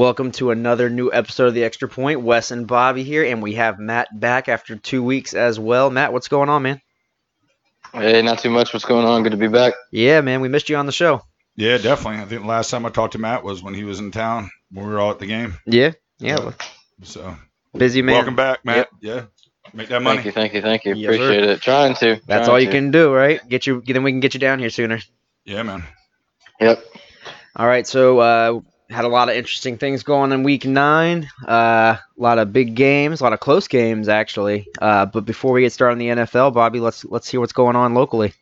Welcome to another new episode of The Extra Point. Wes and Bobby here, and we have Matt back after 2 weeks as well. Matt, what's going on, man? Hey, not too much. What's going on? Good to be back. Yeah, man, we missed you on the show. Yeah, definitely. I think the last time I talked to Matt was when he was in town when we were all at the game. Yeah. So busy, man. Welcome back, Matt. Yep. Yeah, make that money. Thank you. Yes, appreciate sir. It. Trying to. That's all you can do, right? Then we can get you down here sooner. Yeah, man. Yep. All right, so had a lot of interesting things going in Week 9. A lot of big games, a lot of close games, actually. But before we get started on the NFL, Bobby, let's hear what's going on locally.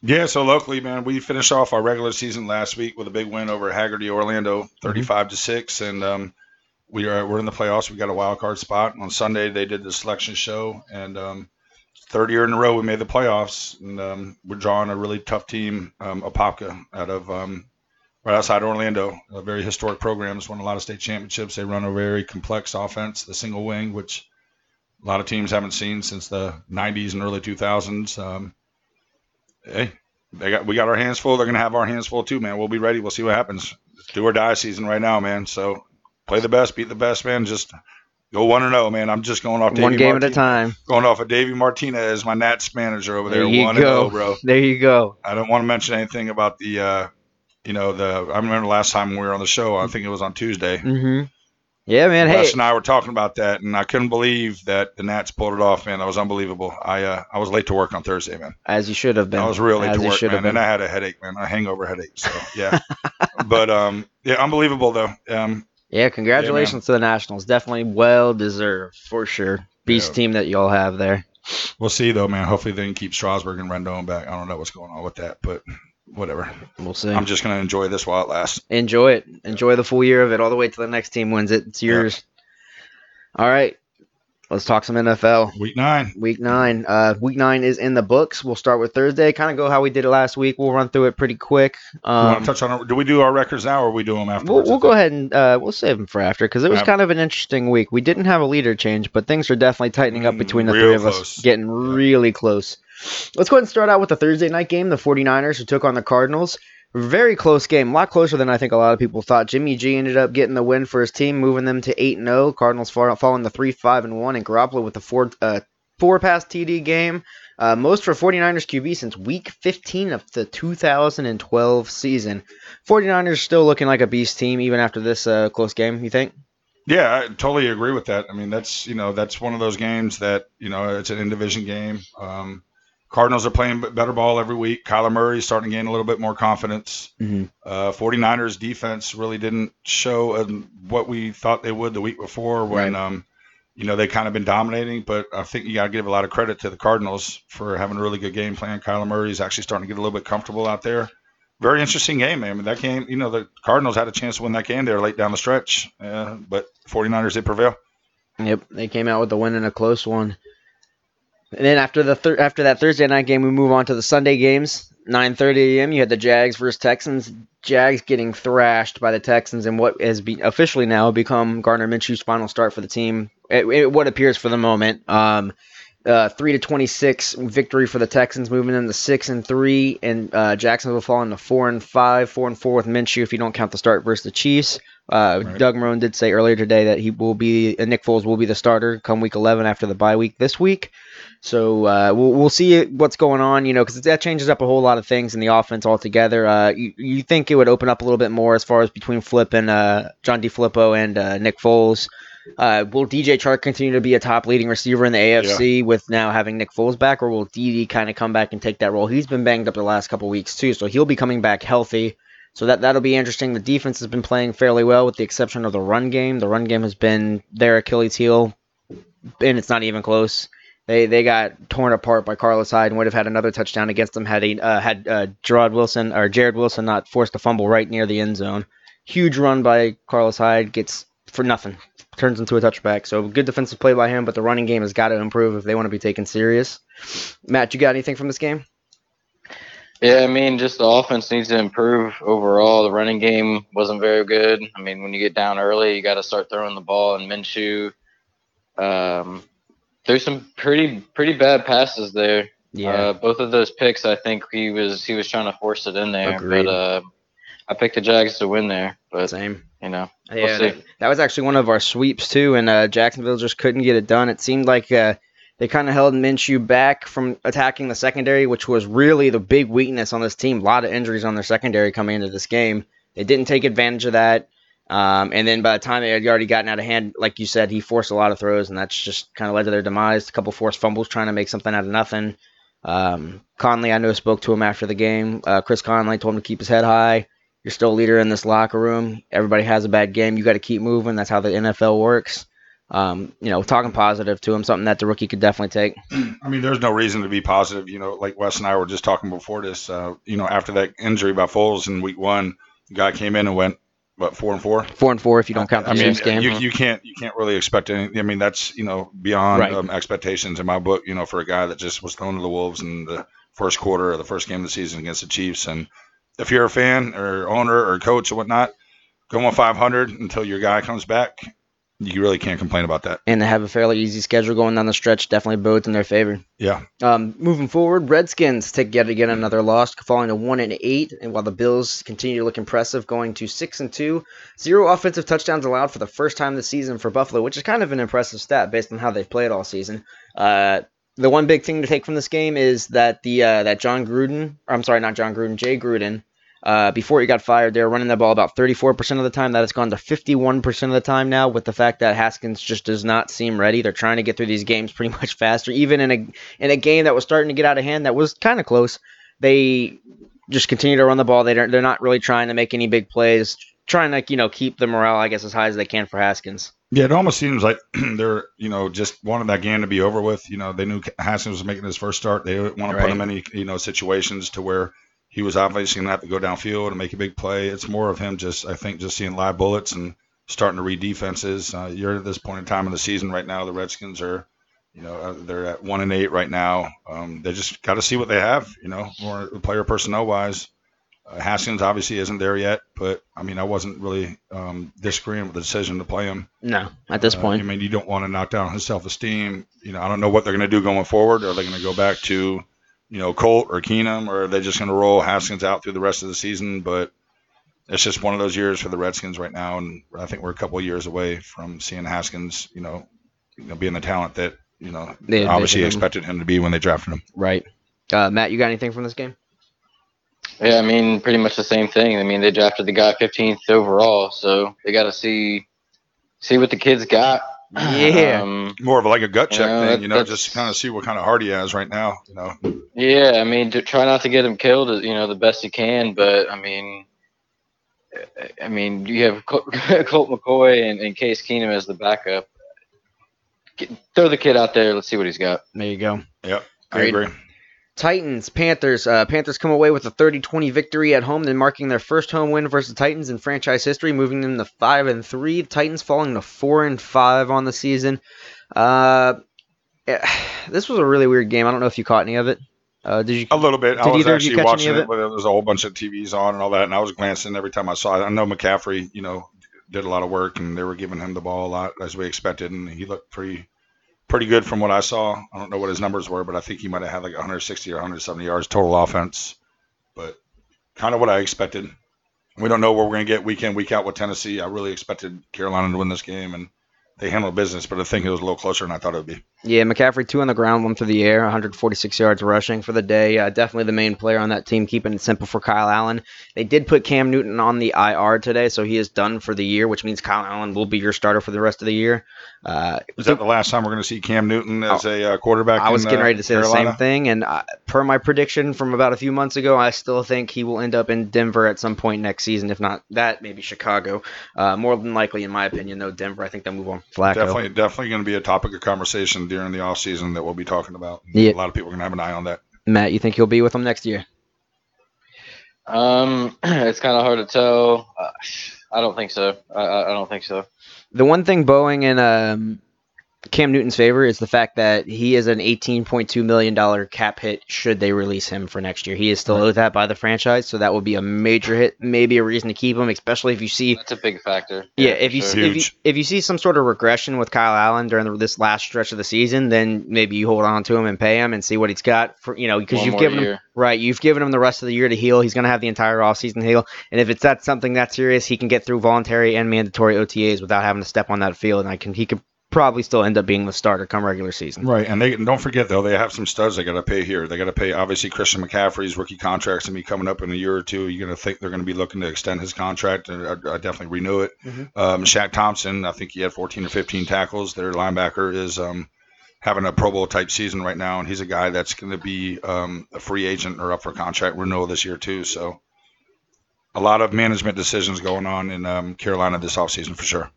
Yeah, so locally, man, we finished off our regular season last week with a big win over Haggerty, Orlando, 35-6, and we're in the playoffs. We got a wild card spot. On Sunday, they did the selection show, and third year in a row, we made the playoffs, and we're drawing a really tough team, Apopka, out of right outside Orlando. A very historic program. It's won a lot of state championships. They run a very complex offense, the single wing, which a lot of teams haven't seen since the 90s and early 2000s. Hey, we got our hands full. They're going to have our hands full too, man. We'll be ready. We'll see what happens. It's do or die season right now, man. So play the best, beat the best, man. Just go 1-0, man. I'm just going off Davey Martinez. One game at a time. Going off of Davey Martinez, my Nats manager over there. 1-0, bro. There you go. I don't want to mention anything about the I remember last time we were on the show, I think it was on Tuesday. Mm-hmm. Yeah, man. Hey, Wes and I were talking about that, and I couldn't believe that the Nats pulled it off, man. That was unbelievable. I was late to work on Thursday, man. As you should have been. I was real late to work, man, and I had a headache, man, a hangover headache. So yeah, but yeah, unbelievable though. Yeah, congratulations to the Nationals. Definitely well deserved for sure. Beast team that y'all have there. We'll see though, man. Hopefully they can keep Strasburg and Rendon back. I don't know what's going on with that, but. Whatever. We'll see. I'm just going to enjoy this while it lasts. Enjoy it. Enjoy the full year of it all the way till the next team wins it. It's yours. Yeah. All right. Let's talk some NFL. Week 9. Week 9 is in the books. We'll start with Thursday. Kind of go how we did it last week. We'll run through it pretty quick. You want to touch on it? Do we do our records now or we do them afterwards? We'll go ahead and we'll save them for after because it was kind of an interesting week. We didn't have a leader change, but things are definitely tightening up between the three of us. Getting really close. Let's go ahead and start out with the Thursday night game, the 49ers, who took on the Cardinals. Very close game, a lot closer than I think a lot of people thought. Jimmy G ended up getting the win for his team, moving them to 8-0. Cardinals falling to 3-5-1, and Garoppolo with a four-pass TD game. Most for 49ers QB since Week 15 of the 2012 season. 49ers still looking like a beast team even after this close game, you think? Yeah, I totally agree with that. I mean, that's one of those games that, it's an in-division game. Cardinals are playing better ball every week. Kyler Murray is starting to gain a little bit more confidence. 49ers defense really didn't show what we thought they would the week before when, they kind of been dominating. But I think you got to give a lot of credit to the Cardinals for having a really good game plan. Kyler Murray is actually starting to get a little bit comfortable out there. Very interesting game, man. I mean, that game, the Cardinals had a chance to win that game there late down the stretch. But 49ers did prevail. Yep, they came out with the win in a close one. And then after after that Thursday night game, we move on to the Sunday games. 9:30 a.m., you had the Jags versus Texans. Jags getting thrashed by the Texans in what has officially now become Garner Minshew's final start for the team, what appears for the moment. 3-26 victory for the Texans, moving them to 6-3, and Jacksonville falling to 4-5, 4-4 with Minshew if you don't count the start versus the Chiefs. Doug Marone did say earlier today that Nick Foles will be the starter come Week 11 after the bye week this week. So we'll see what's going on, because that changes up a whole lot of things in the offense altogether. You think it would open up a little bit more as far as between Flip and John DeFilippo and Nick Foles. Will DJ Chark continue to be a top leading receiver in the AFC with now having Nick Foles back, or will DD kind of come back and take that role? He's been banged up the last couple weeks too, so he'll be coming back healthy. So that'll be interesting. The defense has been playing fairly well with the exception of the run game. The run game has been their Achilles heel, and it's not even close. They got torn apart by Carlos Hyde and would have had another touchdown against them had Jared Wilson not forced a fumble right near the end zone. Huge run by Carlos Hyde, gets for nothing. Turns into a touchback. So good defensive play by him, but the running game has got to improve if they want to be taken serious. Matt, you got anything from this game? Yeah, I mean, just the offense needs to improve overall. The running game wasn't very good. I mean, when you get down early, you got to start throwing the ball, and Minshew there's some pretty bad passes there. Both of those picks, I think he was trying to force it in there. Agreed. But I picked the Jags to win there, but same. You know, yeah, we'll see. That was actually one of our sweeps too, and Jacksonville just couldn't get it done. It seemed like they kind of held Minshew back from attacking the secondary, which was really the big weakness on this team. A lot of injuries on their secondary coming into this game. They didn't take advantage of that. And then by the time they had already gotten out of hand, like you said, he forced a lot of throws, and that's just kind of led to their demise. A couple forced fumbles trying to make something out of nothing. Conley, I know, spoke to him after the game. Chris Conley told him to keep his head high. You're still a leader in this locker room. Everybody has a bad game. You got to keep moving. That's how the NFL works. You know, talking positive to him, something that the rookie could definitely take. I mean, there's no reason to be positive. You know, like Wes and I were just talking before this, you know, after that injury by Foles in week 1, the guy came in and went, what, 4-4? 4-4 if you don't count the Chiefs game. You can't really expect anything. I mean, that's, you know, beyond expectations in my book, you know, for a guy that just was thrown to the Wolves in the first quarter or the first game of the season against the Chiefs. And if you're a fan or owner or coach or whatnot, go on 500 until your guy comes back. You really can't complain about that. And they have a fairly easy schedule going down the stretch, definitely both in their favor. Yeah. Moving forward, Redskins take yet again another loss, falling to 1-8, and while the Bills continue to look impressive, going to 6-2. 0 offensive touchdowns allowed for the first time this season for Buffalo, which is kind of an impressive stat based on how they've played all season. The one big thing to take from this game is that Jay Gruden, before he got fired, they were running the ball about 34% of the time. That has gone to 51% of the time now, with the fact that Haskins just does not seem ready. They're trying to get through these games pretty much faster. Even in a game that was starting to get out of hand, that was kind of close, they just continue to run the ball. They're not really trying to make any big plays, trying to, you know, keep the morale, I guess, as high as they can for Haskins. Yeah, it almost seems like they're, you know, just wanted that game to be over with. You know, they knew Haskins was making his first start. They didn't want to put him in any, you know, situations to where he was obviously going to have to go downfield and make a big play. It's more of him just, I think, just seeing live bullets and starting to read defenses. You're at this point in time of the season right now. The Redskins are, you know, they're at 1-8 right now. They just got to see what they have, you know, more player personnel wise. Haskins obviously isn't there yet, but I mean, I wasn't really disagreeing with the decision to play him. No, at this point. I mean, you don't want to knock down his self-esteem. You know, I don't know what they're going to do going forward. Are they going to go back to, you know, Colt or Keenum, or are they just going to roll Haskins out through the rest of the season? But it's just one of those years for the Redskins right now, and I think we're a couple of years away from seeing Haskins, you know being the talent that, you know, they obviously expected him to be when they drafted him. Right. Matt, you got anything from this game? Yeah, I mean, pretty much the same thing. I mean, they drafted the guy 15th overall, so they got to see what the kid's got. Yeah, more of like a gut check thing, you know, just kind of see what kind of heart he has right now, you know. Yeah, I mean, to try not to get him killed, you know, the best you can. But I mean, you have Colt McCoy and Case Keenum as the backup. Throw the kid out there. Let's see what he's got. There you go. Yep, great. I agree. Titans, Panthers. Panthers come away with a 30-20 victory at home, then marking their first home win versus the Titans in franchise history, moving them to 5-3. The Titans falling to 4-5 on the season. This was a really weird game. I don't know if you caught any of it. Did you? A little bit. I was actually watching it, but there was a whole bunch of TVs on and all that, and I was glancing every time I saw it. I know McCaffrey, you know, did a lot of work, and they were giving him the ball a lot as we expected, and he looked pretty good from what I saw. I don't know what his numbers were, but I think he might have had like 160 or 170 yards total offense. But kind of what I expected. We don't know what we're going to get week in, week out with Tennessee. I really expected Carolina to win this game, and they handled business, but I think it was a little closer than I thought it would be. Yeah, McCaffrey, 2 on the ground, 1 through the air, 146 yards rushing for the day. Definitely the main player on that team, keeping it simple for Kyle Allen. They did put Cam Newton on the IR today, so he is done for the year, which means Kyle Allen will be your starter for the rest of the year. Is that the last time we're going to see Cam Newton as a quarterback? I was getting ready to say Carolina. The same thing, and per my prediction from about a few months ago, I still think he will end up in Denver at some point next season. If not that, maybe Chicago. More than likely, in my opinion, though, Denver. I think they'll move on. Flacco. Definitely going to be a topic of conversation during the offseason that we'll be talking about. Yeah. A lot of people are going to have an eye on that. Matt, you think he'll be with them next year? It's kind of hard to tell. I don't think so. The one thing Boeing and Cam Newton's favor is the fact that he is an $18.2 million cap hit should they release him for next year. He is still owed that by the franchise, so that would be a major hit, maybe a reason to keep him, especially if you see... That's a big factor. Yeah, if you see some sort of regression with Kyle Allen during this last stretch of the season, then maybe you hold on to him and pay him and see what he's got for, because you've given him the rest of the year to heal. He's going to have the entire offseason to heal, and if it's that something that serious, he can get through voluntary and mandatory OTAs without having to step on that field, and he could probably still end up being the starter come regular season. Right, and they don't forget, though, they have some studs they got to pay here. They got to pay, obviously, Christian McCaffrey's rookie contract's going to be coming up in a year or two. You're going to think they're going to be looking to extend his contract. I definitely renew it. Mm-hmm. Shaq Thompson, I think he had 14 or 15 tackles. Their linebacker is having a Pro Bowl-type season right now, and he's a guy that's going to be a free agent or up for contract renewal this year, too. So a lot of management decisions going on in Carolina this offseason for sure.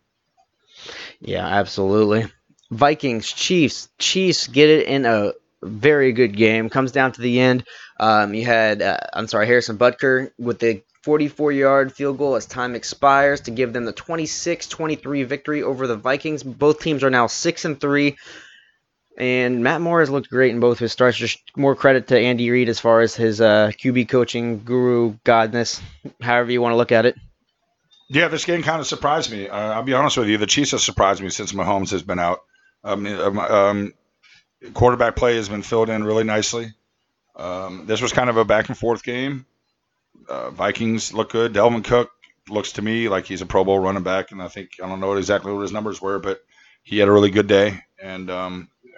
Yeah, absolutely. Vikings, Chiefs. Chiefs get it in a very good game. Comes down to the end. You had, Harrison Butker with the 44-yard field goal as time expires to give them the 26-23 victory over the Vikings. Both teams are now 6-3. And Matt Moore has looked great in both his starts. Just more credit to Andy Reid as far as his QB coaching guru godness, however you want to look at it. Yeah, this game kind of surprised me. I'll be honest with you. The Chiefs have surprised me since Mahomes has been out. Quarterback play has been filled in really nicely. This was kind of a back-and-forth game. Vikings look good. Dalvin Cook looks to me like he's a Pro Bowl running back, and I don't know exactly what his numbers were, but he had a really good day, and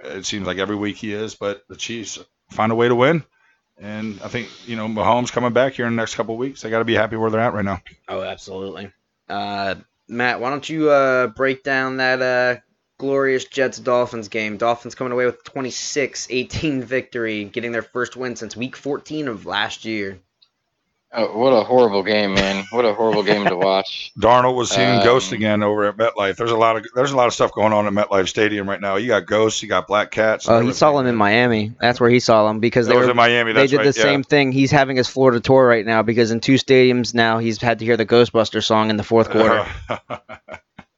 it seems like every week he is. But the Chiefs find a way to win. And I think, Mahomes coming back here in the next couple of weeks, they got to be happy where they're at right now. Oh, absolutely. Matt, why don't you break down that glorious Jets-Dolphins game? Dolphins coming away with a 26-18 victory, getting their first win since Week 14 of last year. Oh, what a horrible game, man. What a horrible game to watch. Darnold was seeing ghosts again over at MetLife. There's a lot of stuff going on at MetLife Stadium right now. You got ghosts, you got black cats. Oh, he saw them in Miami. That's where he saw them because they were in Miami. That's right, the same thing. He's having his Florida tour right now because in two stadiums now he's had to hear the Ghostbusters song in the fourth quarter.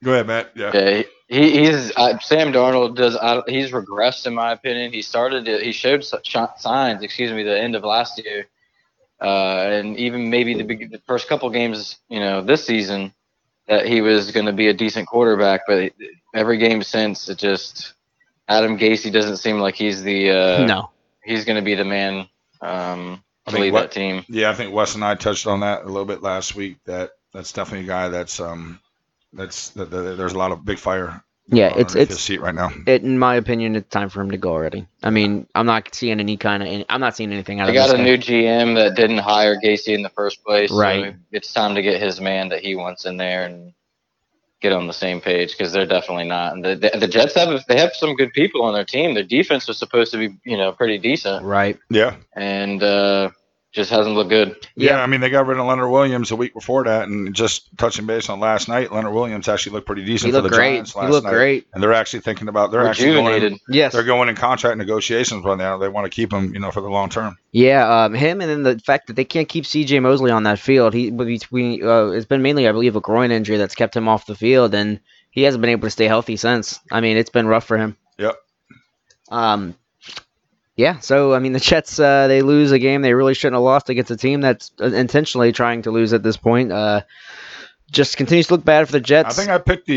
Go ahead, Matt. Yeah. Okay. Sam Darnold he's regressed in my opinion. He showed signs, the end of last year. And even maybe the first couple games, this season, that he was going to be a decent quarterback. But every game since, it just Adam Gase doesn't seem like he's the he's going to be the man to lead that team. Yeah, I think Wes and I touched on that a little bit last week. That's definitely a guy there's a lot of big fire. Yeah, it's his seat right now. In my opinion, it's time for him to go already. I mean, I'm not seeing anything out of this. They got a new GM that didn't hire Gacy in the first place. Right. So it's time to get his man that he wants in there and get on the same page because they're definitely not. And the Jets have some good people on their team. Their defense was supposed to be pretty decent. Right. Yeah. And just hasn't looked good. Yeah, I mean, they got rid of Leonard Williams a week before that, and just touching base on last night, Leonard Williams actually looked pretty decent for the Giants last night. He looked great. And they're actually thinking about – they're actually going in contract negotiations right now. They want to keep him, for the long term. Yeah, him and then the fact that they can't keep C.J. Mosley on that field. It's been mainly, I believe, a groin injury that's kept him off the field, and he hasn't been able to stay healthy since. I mean, it's been rough for him. Yep. Yeah, so, I mean, the Jets, they lose a game they really shouldn't have lost against a team that's intentionally trying to lose at this point. Just continues to look bad for the Jets. I think I picked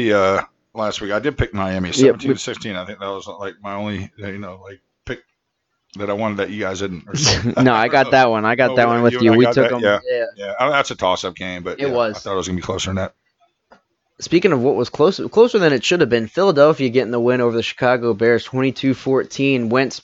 last week. I did pick Miami, 17-16. I think that was, my only, pick that I wanted that you guys didn't. No, I got that one. I got that one with you. We took them. Yeah. That's a toss-up game, but it was. I thought it was going to be closer than that. Speaking of what was closer than it should have been, Philadelphia getting the win over the Chicago Bears, 22-14. Wentz,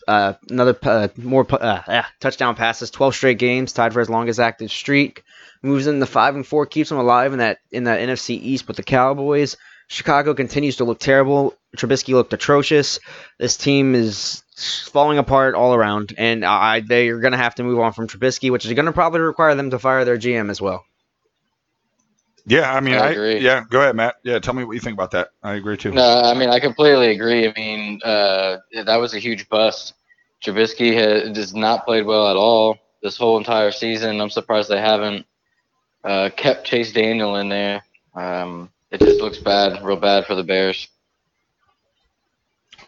touchdown passes, 12 straight games, tied for his longest active streak. Moves in the 5-4, keeps him alive in that NFC East with the Cowboys. Chicago continues to look terrible. Trubisky looked atrocious. This team is falling apart all around, and they are going to have to move on from Trubisky, which is going to probably require them to fire their GM as well. Yeah, I mean, I agree. Go ahead, Matt. Yeah, tell me what you think about that. I agree, too. No, I mean, I completely agree. I mean, that was a huge bust. Trubisky has not played well at all this whole entire season. I'm surprised they haven't kept Chase Daniel in there. It just looks bad, real bad for the Bears.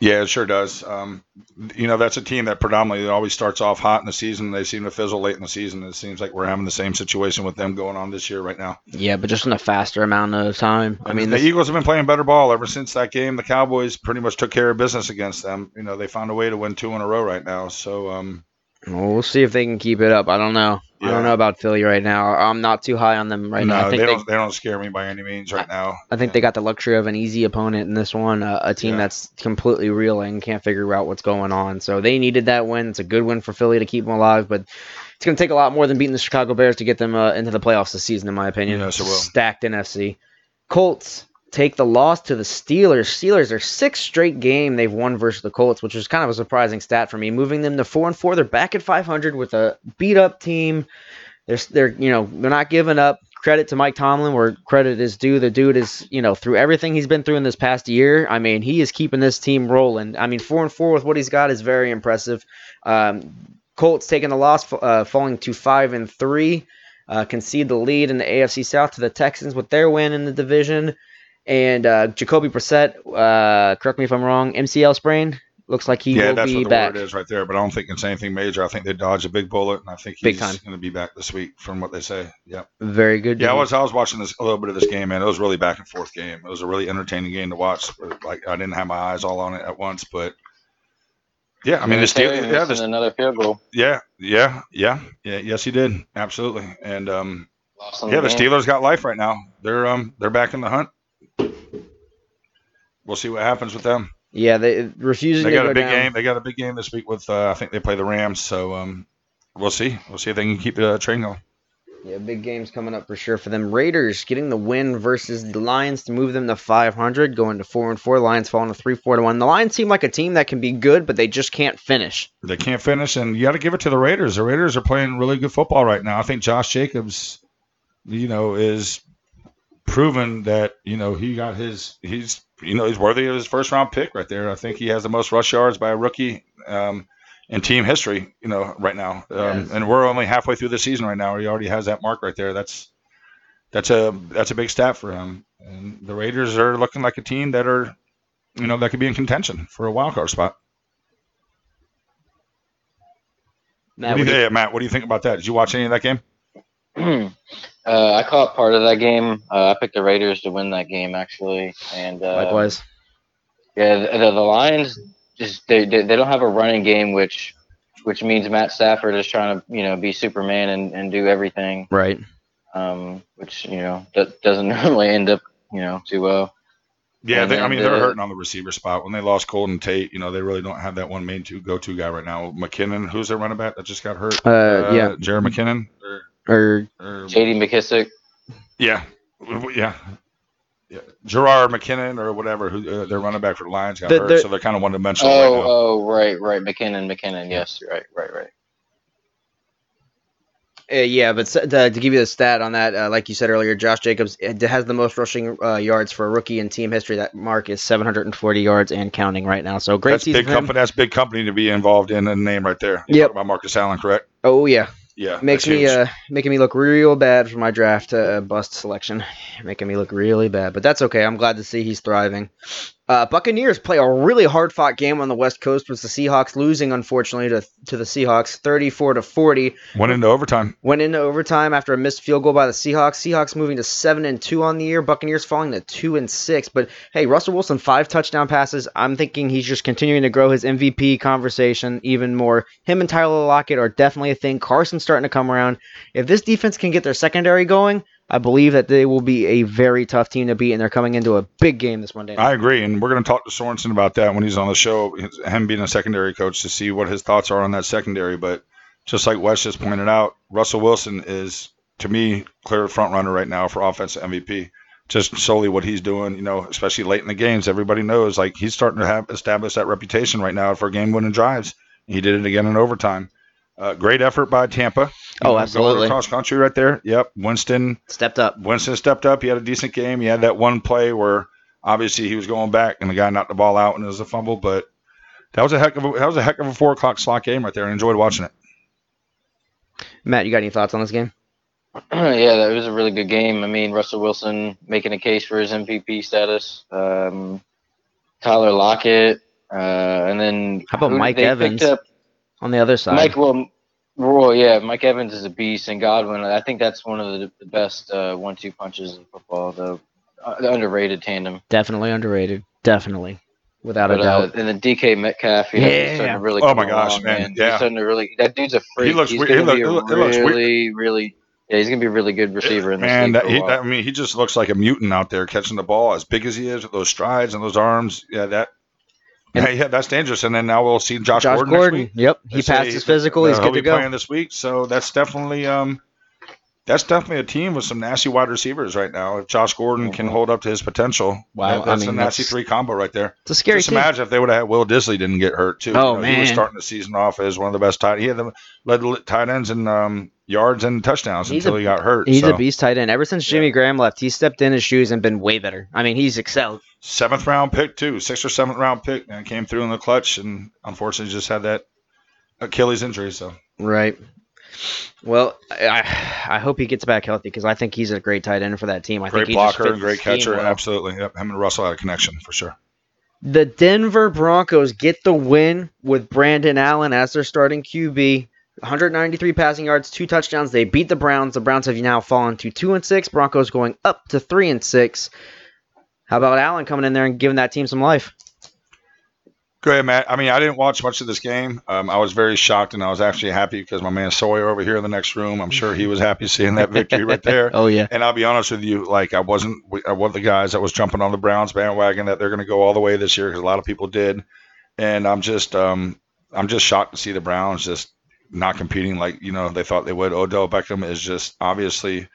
Yeah, it sure does. That's a team that predominantly always starts off hot in the season. They seem to fizzle late in the season. It seems like we're having the same situation with them going on this year right now. Yeah, but just in a faster amount of time. The Eagles have been playing better ball ever since that game. The Cowboys pretty much took care of business against them. You know, they found a way to win two in a row right now. So we'll see if they can keep it up. I don't know. Yeah. I don't know about Philly right now. I'm not too high on them right now. No, they don't scare me by any means right now. I think they got the luxury of an easy opponent in this one, a team that's completely reeling, can't figure out what's going on. So they needed that win. It's a good win for Philly to keep them alive, but it's going to take a lot more than beating the Chicago Bears to get them into the playoffs this season, in my opinion. Yes, it will. Stacked NFC. Colts take the loss to the Steelers. Steelers are sixth straight game they've won versus the Colts, which was kind of a surprising stat for me, moving them to 4-4. They're back at 500 with a beat up team. They're not giving up. Credit to Mike Tomlin where credit is due. The dude is, through everything he's been through in this past year, he is keeping this team rolling. 4-4 with what he's got is very impressive. Colts taking the loss, falling to 5-3, concede the lead in the AFC South to the Texans with their win in the division. And Jacoby Brissett, correct me if I'm wrong, MCL sprain. Looks like he will be back. Yeah, that's what the word is right there, but I don't think it's anything major. I think they dodged a big bullet, and I think he's going to be back this week from what they say. Yeah. Very good. Yeah, I was watching a little bit of this game, man. It was really back and forth game. It was a really entertaining game to watch. Like, I didn't have my eyes all on it at once, but yeah, the Steelers. Yeah, there's another field goal. Yeah. Yes, he did. Absolutely. And the Steelers got life right now. They're back in the hunt. We'll see what happens with them. Yeah, They got a big game this week with I think they play the Rams. So we'll see. We'll see if they can keep the train going. Yeah, big games coming up for sure for them. Raiders getting the win versus the Lions to move them to 500, going to 4-4. Lions falling to 3-4-1. The Lions seem like a team that can be good, but they just can't finish. They can't finish, and you got to give it to the Raiders. The Raiders are playing really good football right now. I think Josh Jacobs, is proven that he's worthy of his first round pick right there. I think he has the most rush yards by a rookie in team history, right now. Yes. And we're only halfway through the season right now. He already has that mark right there. That's a big stat for him. And the Raiders are looking like a team that are, that could be in contention for a wild card spot. Matt, what do you think about that? Did you watch any of that game? I caught part of that game. I picked the Raiders to win that game, actually. And likewise. Yeah, the Lions just they don't have a running game, which means Matt Stafford is trying to be Superman and do everything right. Which doesn't normally end up too well. Yeah, they're hurting on the receiver spot. When they lost Golden Tate, they really don't have that one main go-to guy right now. McKinnon, who's their running back that just got hurt? Jared McKinnon. Or J.D. McKissick. Yeah. Gerard McKinnon or whatever, who their running back for the Lions got hurt, so they're kind of one-dimensional right now. Oh, right. McKinnon, yes, right. But to give you the stat on that, like you said earlier, Josh Jacobs has the most rushing yards for a rookie in team history. That mark is 740 yards and counting right now. So great season. That's big company to be involved in a name right there. Yep. By Marcus Allen, correct? Oh, yeah. Yeah, making me look real bad for my draft bust selection, making me look really bad. But that's okay. I'm glad to see he's thriving. Buccaneers play a really hard-fought game on the West Coast with the Seahawks losing, unfortunately, to the Seahawks, 34-40. Went into overtime after a missed field goal by the Seahawks. Seahawks moving to 7-2 on the year. Buccaneers falling to 2-6. But hey, Russell Wilson, 5 touchdown passes. I'm thinking he's just continuing to grow his MVP conversation even more. Him and Tyler Lockett are definitely a thing. Carson's starting to come around. If this defense can get their secondary going, I believe that they will be a very tough team to beat, and they're coming into a big game this Monday night. I agree, and we're going to talk to Sorensen about that when he's on the show, him being a secondary coach, to see what his thoughts are on that secondary. But just like Wes just pointed out, Russell Wilson is, to me, clear front runner right now for offensive MVP. Just solely what he's doing, especially late in the games. Everybody knows, like, he's starting to have established that reputation right now for game-winning drives. He did it again in overtime. Great effort by Tampa. Absolutely. Cross country right there. Yep. Winston stepped up. He had a decent game. He had that one play where obviously he was going back and the guy knocked the ball out and it was a fumble. But that was a heck of a 4:00 slot game right there. I enjoyed watching it. Matt, you got any thoughts on this game? Yeah, that was a really good game. Russell Wilson making a case for his MVP status. Tyler Lockett And then how about Mike Evans on the other side? Mike Evans is a beast, and Godwin. I think that's one of the best 1-2 punches in football. The underrated tandem. Definitely underrated. Definitely. Without a doubt. And then DK Metcalf, starting to really that dude's a freak. He's going to be a really good receiver in this league. He just looks like a mutant out there catching the ball, as big as he is with those strides and those arms. That's dangerous. And then now we'll see Josh Gordon next week. Yep, he passed his physical. He's good to go. He'll be playing this week, so that's definitely a team with some nasty wide receivers right now. If Josh Gordon can hold up to his potential, wow, that's a nasty three combo right there. It's a scary team. Just imagine if they would have had Will Disley didn't get hurt too. Oh, man. He was starting the season off as one of the best tight ends. He had led tight ends in yards and touchdowns until he got hurt. He's a beast tight end. Ever since Jimmy Graham left, he stepped in his shoes and been way better. I mean, he's excelled. Sixth or seventh round pick, and came through in the clutch, and unfortunately just had that Achilles injury. So right. Well, I hope he gets back healthy because I think he's a great tight end for that team. Great blocker and great catcher. Well. Absolutely. Yep. Him and Russell had a connection for sure. The Denver Broncos get the win with Brandon Allen as their starting QB. 193 passing yards, 2 touchdowns. They beat the Browns. The Browns have now fallen to 2-6. Broncos going up to 3-6. How about Allen coming in there and giving that team some life? Go ahead, Matt. I mean, I didn't watch much of this game. I was very shocked, and I was actually happy because my man Sawyer over here in the next room, I'm sure he was happy seeing that victory right there. Oh, yeah. And I'll be honest with you, I wasn't the guys that was jumping on the Browns bandwagon that they're going to go all the way this year because a lot of people did. And I'm just shocked to see the Browns just not competing they thought they would. Odell Beckham is just obviously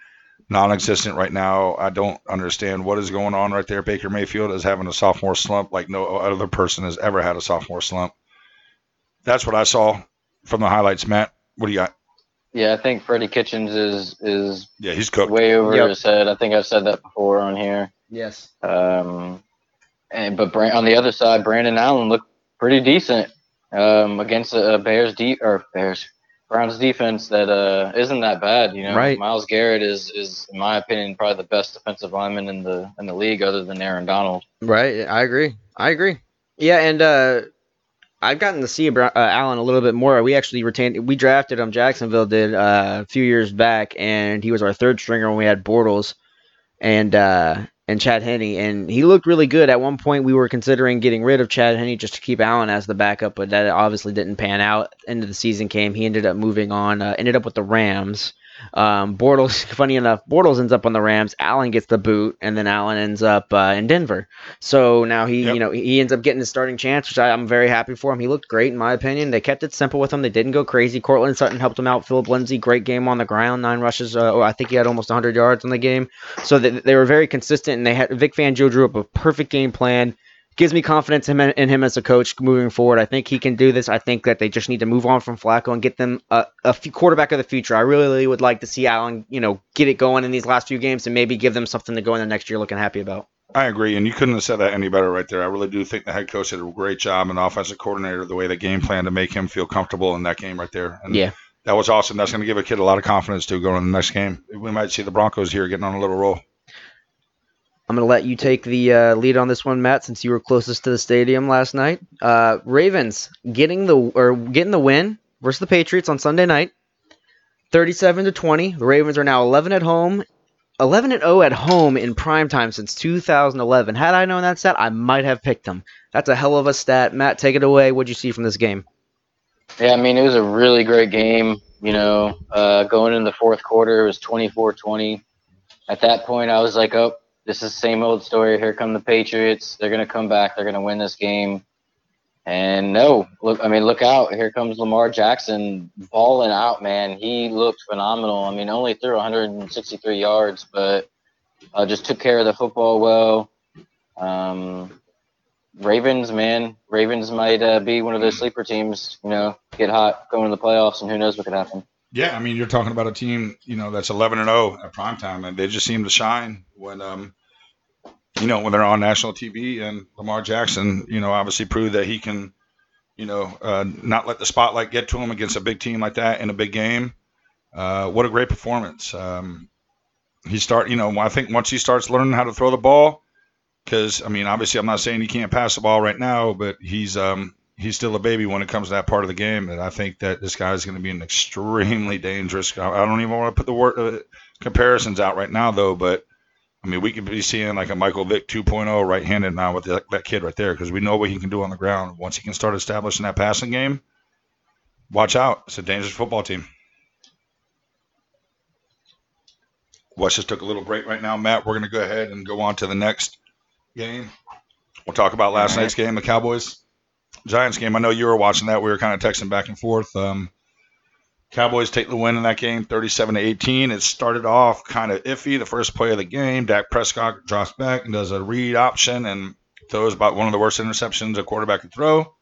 non-existent right now. I don't understand what is going on right there. Baker Mayfield is having a sophomore slump like no other person has ever had a sophomore slump. That's what I saw from the highlights, Matt. What do you got? Yeah, I think Freddie Kitchens is he's cooked. Way over his head. I think I've said that before on here. Yes. But on the other side, Brandon Allen looked pretty decent against the Browns defense that isn't that bad, Right. Myles Garrett is in my opinion probably the best defensive lineman in the league other than Aaron Donald. Right, I agree. Yeah, and I've gotten to see Allen a little bit more. We actually drafted him. Jacksonville did a few years back, and he was our third stringer when we had Bortles and Chad Henne, and he looked really good. At one point, we were considering getting rid of Chad Henne just to keep Allen as the backup, but that obviously didn't pan out. End of the season came. He ended up moving on, ended up with the Rams. Bortles, funny enough, Bortles ends up on the Rams. Allen gets the boot, and then Allen ends up in Denver. So now he ends up getting his starting chance, which I'm very happy for him. He looked great in my opinion. They kept it simple with him. They didn't go crazy. Cortland Sutton helped him out. Phillip Lindsay, great game on the ground, 9 rushes. I think he had almost 100 yards in the game. So they were very consistent, and they had Vic Fangio drew up a perfect game plan. Gives me confidence in him as a coach moving forward. I think he can do this. I think that they just need to move on from Flacco and get them a quarterback of the future. I really would like to see Allen, get it going in these last few games and maybe give them something to go in the next year looking happy about. I agree, and you couldn't have said that any better right there. I really do think the head coach did a great job and offensive coordinator, the way the game plan to make him feel comfortable in that game right there. And that was awesome. That's going to give a kid a lot of confidence to go in the next game. We might see the Broncos here getting on a little roll. I'm going to let you take the lead on this one, Matt, since you were closest to the stadium last night. Ravens getting the win versus the Patriots on Sunday night, 37-20. The Ravens are now 11-0 at home in primetime since 2011. Had I known that stat, I might have picked them. That's a hell of a stat. Matt, take it away. What'd you see from this game? Yeah, I mean, it was a really great game. Going into the fourth quarter, it was 24-20. At that point, I was like, oh, this is the same old story. Here come the Patriots. They're going to come back. They're going to win this game. And no, look out. Here comes Lamar Jackson balling out, man. He looked phenomenal. I mean, only threw 163 yards, but just took care of the football well. Ravens, man. Ravens might be one of those sleeper teams, get hot, going to the playoffs, and who knows what could happen. Yeah, I mean, you're talking about a team, that's 11-0 at primetime, and they just seem to shine when, when they're on national TV. And Lamar Jackson, obviously proved that he can, not let the spotlight get to him against a big team like that in a big game. What a great performance! I think once he starts learning how to throw the ball, because, I mean, obviously I'm not saying he can't pass the ball right now, but he's still a baby when it comes to that part of the game. And I think that this guy is going to be an extremely dangerous guy. I don't even want to put the word comparisons out right now, though, but, I mean, we could be seeing like a Michael Vick 2.0 right-handed now with that kid right there, because we know what he can do on the ground. Once he can start establishing that passing game, watch out. It's a dangerous football team. Wes just took a little break right now. Matt, we're going to go ahead and go on to the next game. We'll talk about last night's game, the Cowboys-Giants game. I know you were watching that. We were kind of texting back and forth. Cowboys take the win in that game, 37-18. It started off kind of iffy, the first play of the game. Dak Prescott drops back and does a read option and throws about one of the worst interceptions a quarterback could throw.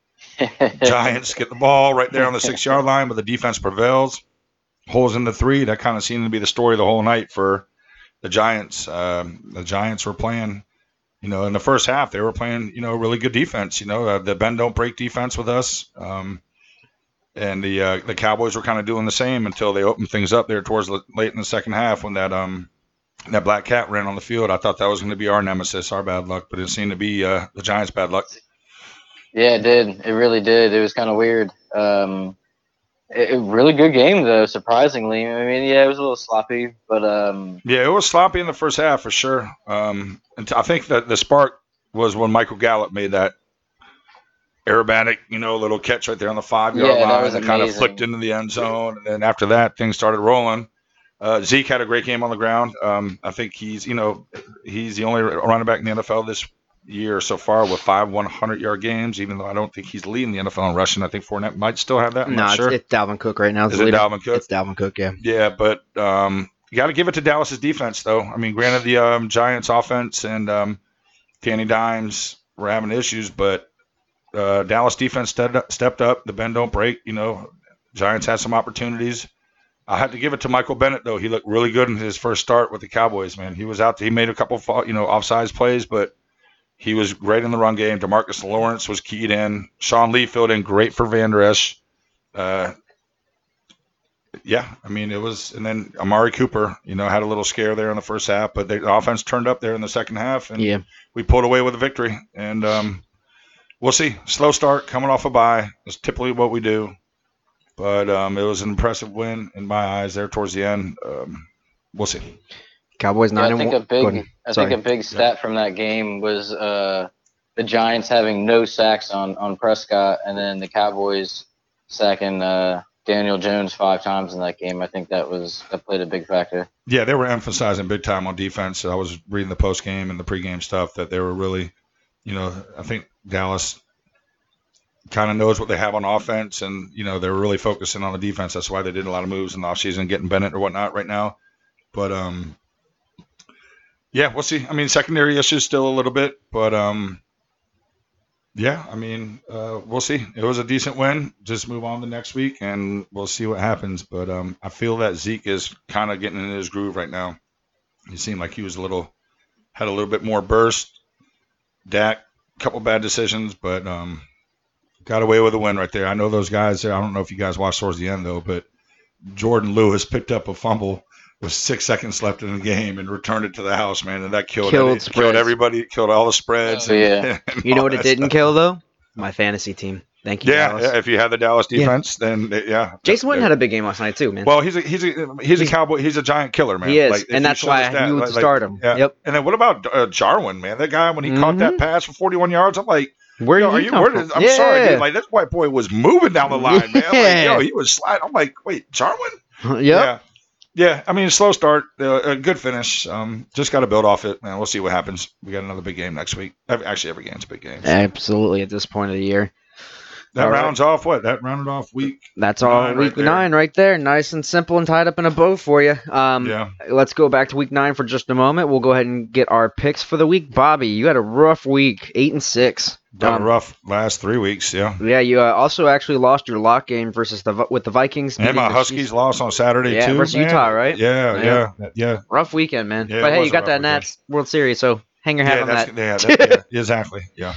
Giants get the ball right there on the 6-yard line, but the defense prevails. Holes in the three. That kind of seemed to be the story the whole night for the Giants. The Giants were playing, in the first half, they were playing, really good defense. The bend don't break defense with us. And the Cowboys were kind of doing the same until they opened things up there towards late in the second half when that black cat ran on the field. I thought that was going to be our nemesis, our bad luck, but it seemed to be the Giants' bad luck. Yeah, it did. It really did. It was kind of weird. Really good game, though, surprisingly. I mean, yeah, it was a little sloppy, but yeah, it was sloppy in the first half for sure. And I think that the spark was when Michael Gallup made that aerobatic, little catch right there on the 5-yard line, and kind of flicked into the end zone. And then after that, things started rolling. Zeke had a great game on the ground. I think he's the only running back in the NFL this year so far with 5 100-yard games, even though I don't think he's leading the NFL in rushing. I think Fournette might still have that. It's Dalvin Cook right now. Dalvin Cook? It's Dalvin Cook, yeah. Yeah, but you got to give it to Dallas's defense, though. I mean, granted, the Giants' offense and Danny Dimes were having issues, but Dallas defense stepped up. The bend don't break. Giants had some opportunities. I had to give it to Michael Bennett, though. He looked really good in his first start with the Cowboys, man. He was out there. He made a couple, offsides plays, but he was great in the run game. DeMarcus Lawrence was keyed in. Sean Lee filled in great for Van Der Esch. And then Amari Cooper, had a little scare there in the first half, but the offense turned up there in the second half, and we pulled away with a victory. And, we'll see. Slow start, coming off a bye. That's typically what we do. But it was an impressive win in my eyes there towards the end. We'll see. Cowboys 9-1. I think a big stat from that game was the Giants having no sacks on Prescott, and then the Cowboys sacking Daniel Jones 5 times in that game. I think that played a big factor. Yeah, they were emphasizing big time on defense. I was reading the post-game and the pregame stuff that they were really – I think Dallas kind of knows what they have on offense, and, they're really focusing on the defense. That's why they did a lot of moves in the offseason, getting Bennett or whatnot right now. But, we'll see. I mean, secondary issues still a little bit, but, we'll see. It was a decent win. Just move on to next week, and we'll see what happens. But I feel that Zeke is kind of getting in his groove right now. He seemed like he was had a little bit more burst. Dak, a couple bad decisions, but got away with a win right there. I know those guys there. I don't know if you guys watched towards the end, though, but Jordan Lewis picked up a fumble with 6 seconds left in the game and returned it to the house, man, and that killed everybody, killed all the spreads. Oh, yeah. And you know what it didn't kill, though? My fantasy team. Thank you, Dallas. Yeah, if you had the Dallas defense, then. Jason Witten had a big game last night, too, man. Well, he's a Cowboy. He's a giant killer, man. He is, and that's why you would start him. Yeah. Yep. And then what about Jarwin, man? That guy, when he caught that pass for 41 yards, I'm like, where are you? I'm sorry, dude. Like, that white boy was moving down the line, man. Like, he was sliding. I'm like, wait, Jarwin? Yep. Yeah. Yeah, I mean, slow start, a good finish. Just got to build off it, man. We'll see what happens. We got another big game next week. Actually, every game's a big game. So. Absolutely, at this point of the year. That rounded off week. That's all week 9 right there. Nice and simple and tied up in a bow for you. Let's go back to week 9 for just a moment. We'll go ahead and get our picks for the week. Bobby, you had a rough week, 8-6. Done rough last 3 weeks, yeah. Yeah, you also actually lost your lock game versus with the Vikings. And my Huskies lost on Saturday, too. Versus Utah, right? Yeah. Rough weekend, man. Yeah, but, hey, you got that Nats World Series, so hang your hat on that. Yeah, exactly, yeah.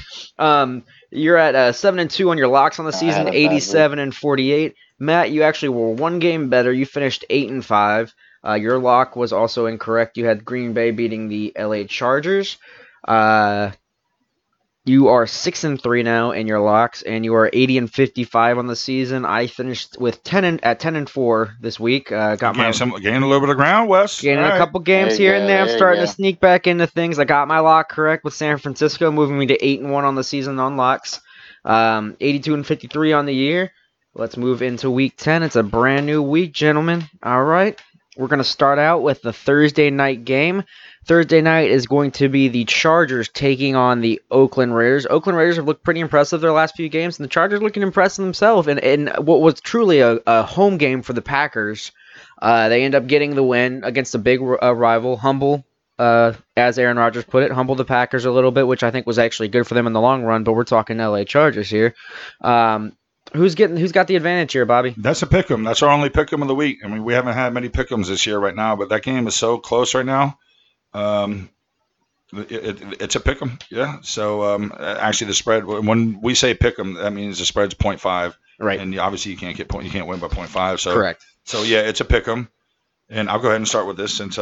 You're at 7-2 on your locks on the season, 87-48. Matt, you actually were one game better. You finished 8-5. Your lock was also incorrect. You had Green Bay beating the LA Chargers. You are 6-3 now in your locks, and you are 80-55 on the season. I finished with 10 and 4 this week. Gained a little bit of ground, Wes. Gaining a couple games here and there. I'm starting to sneak back into things. I got my lock correct with San Francisco, moving me to 8-1 on the season on locks. 82-53 on the year. Let's move into Week 10. It's a brand new week, gentlemen. All right. We're going to start out with the Thursday night game. Thursday night is going to be the Chargers taking on the Oakland Raiders. Oakland Raiders have looked pretty impressive their last few games, and the Chargers looking impressive themselves in what was truly a home game for the Packers. They end up getting the win against a big rival, humble. As Aaron Rodgers put it, humble the Packers a little bit, which I think was actually good for them in the long run, but we're talking LA Chargers here. Who's got the advantage here, Bobby? That's a pick'em. That's our only pick'em of the week. I mean, we haven't had many pick'ems this year right now, but that game is so close right now. It's a pick'em, yeah. So actually, the spread, when we say pick'em, that means the spread's 0.5, right? And obviously, you can't win by 0.5. So correct. So yeah, it's a pick'em, and I'll go ahead and start with this since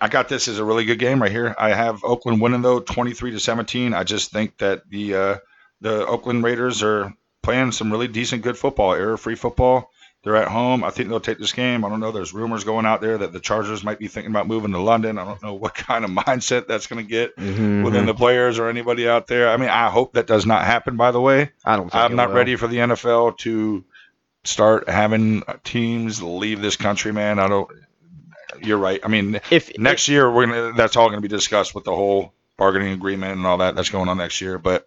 I got this as a really good game right here. I have Oakland winning though, 23-17. I just think that the Oakland Raiders are playing some really decent, good football, error-free football. They're at home. I think they'll take this game. I don't know. There's rumors going out there that the Chargers might be thinking about moving to London. I don't know what kind of mindset that's going to get within the players or anybody out there. I mean, I hope that does not happen, by the way. I'm not ready for the NFL to start having teams leave this country, man. You're right. I mean, if next year, that's all going to be discussed with the whole bargaining agreement and all that that's going on next year. But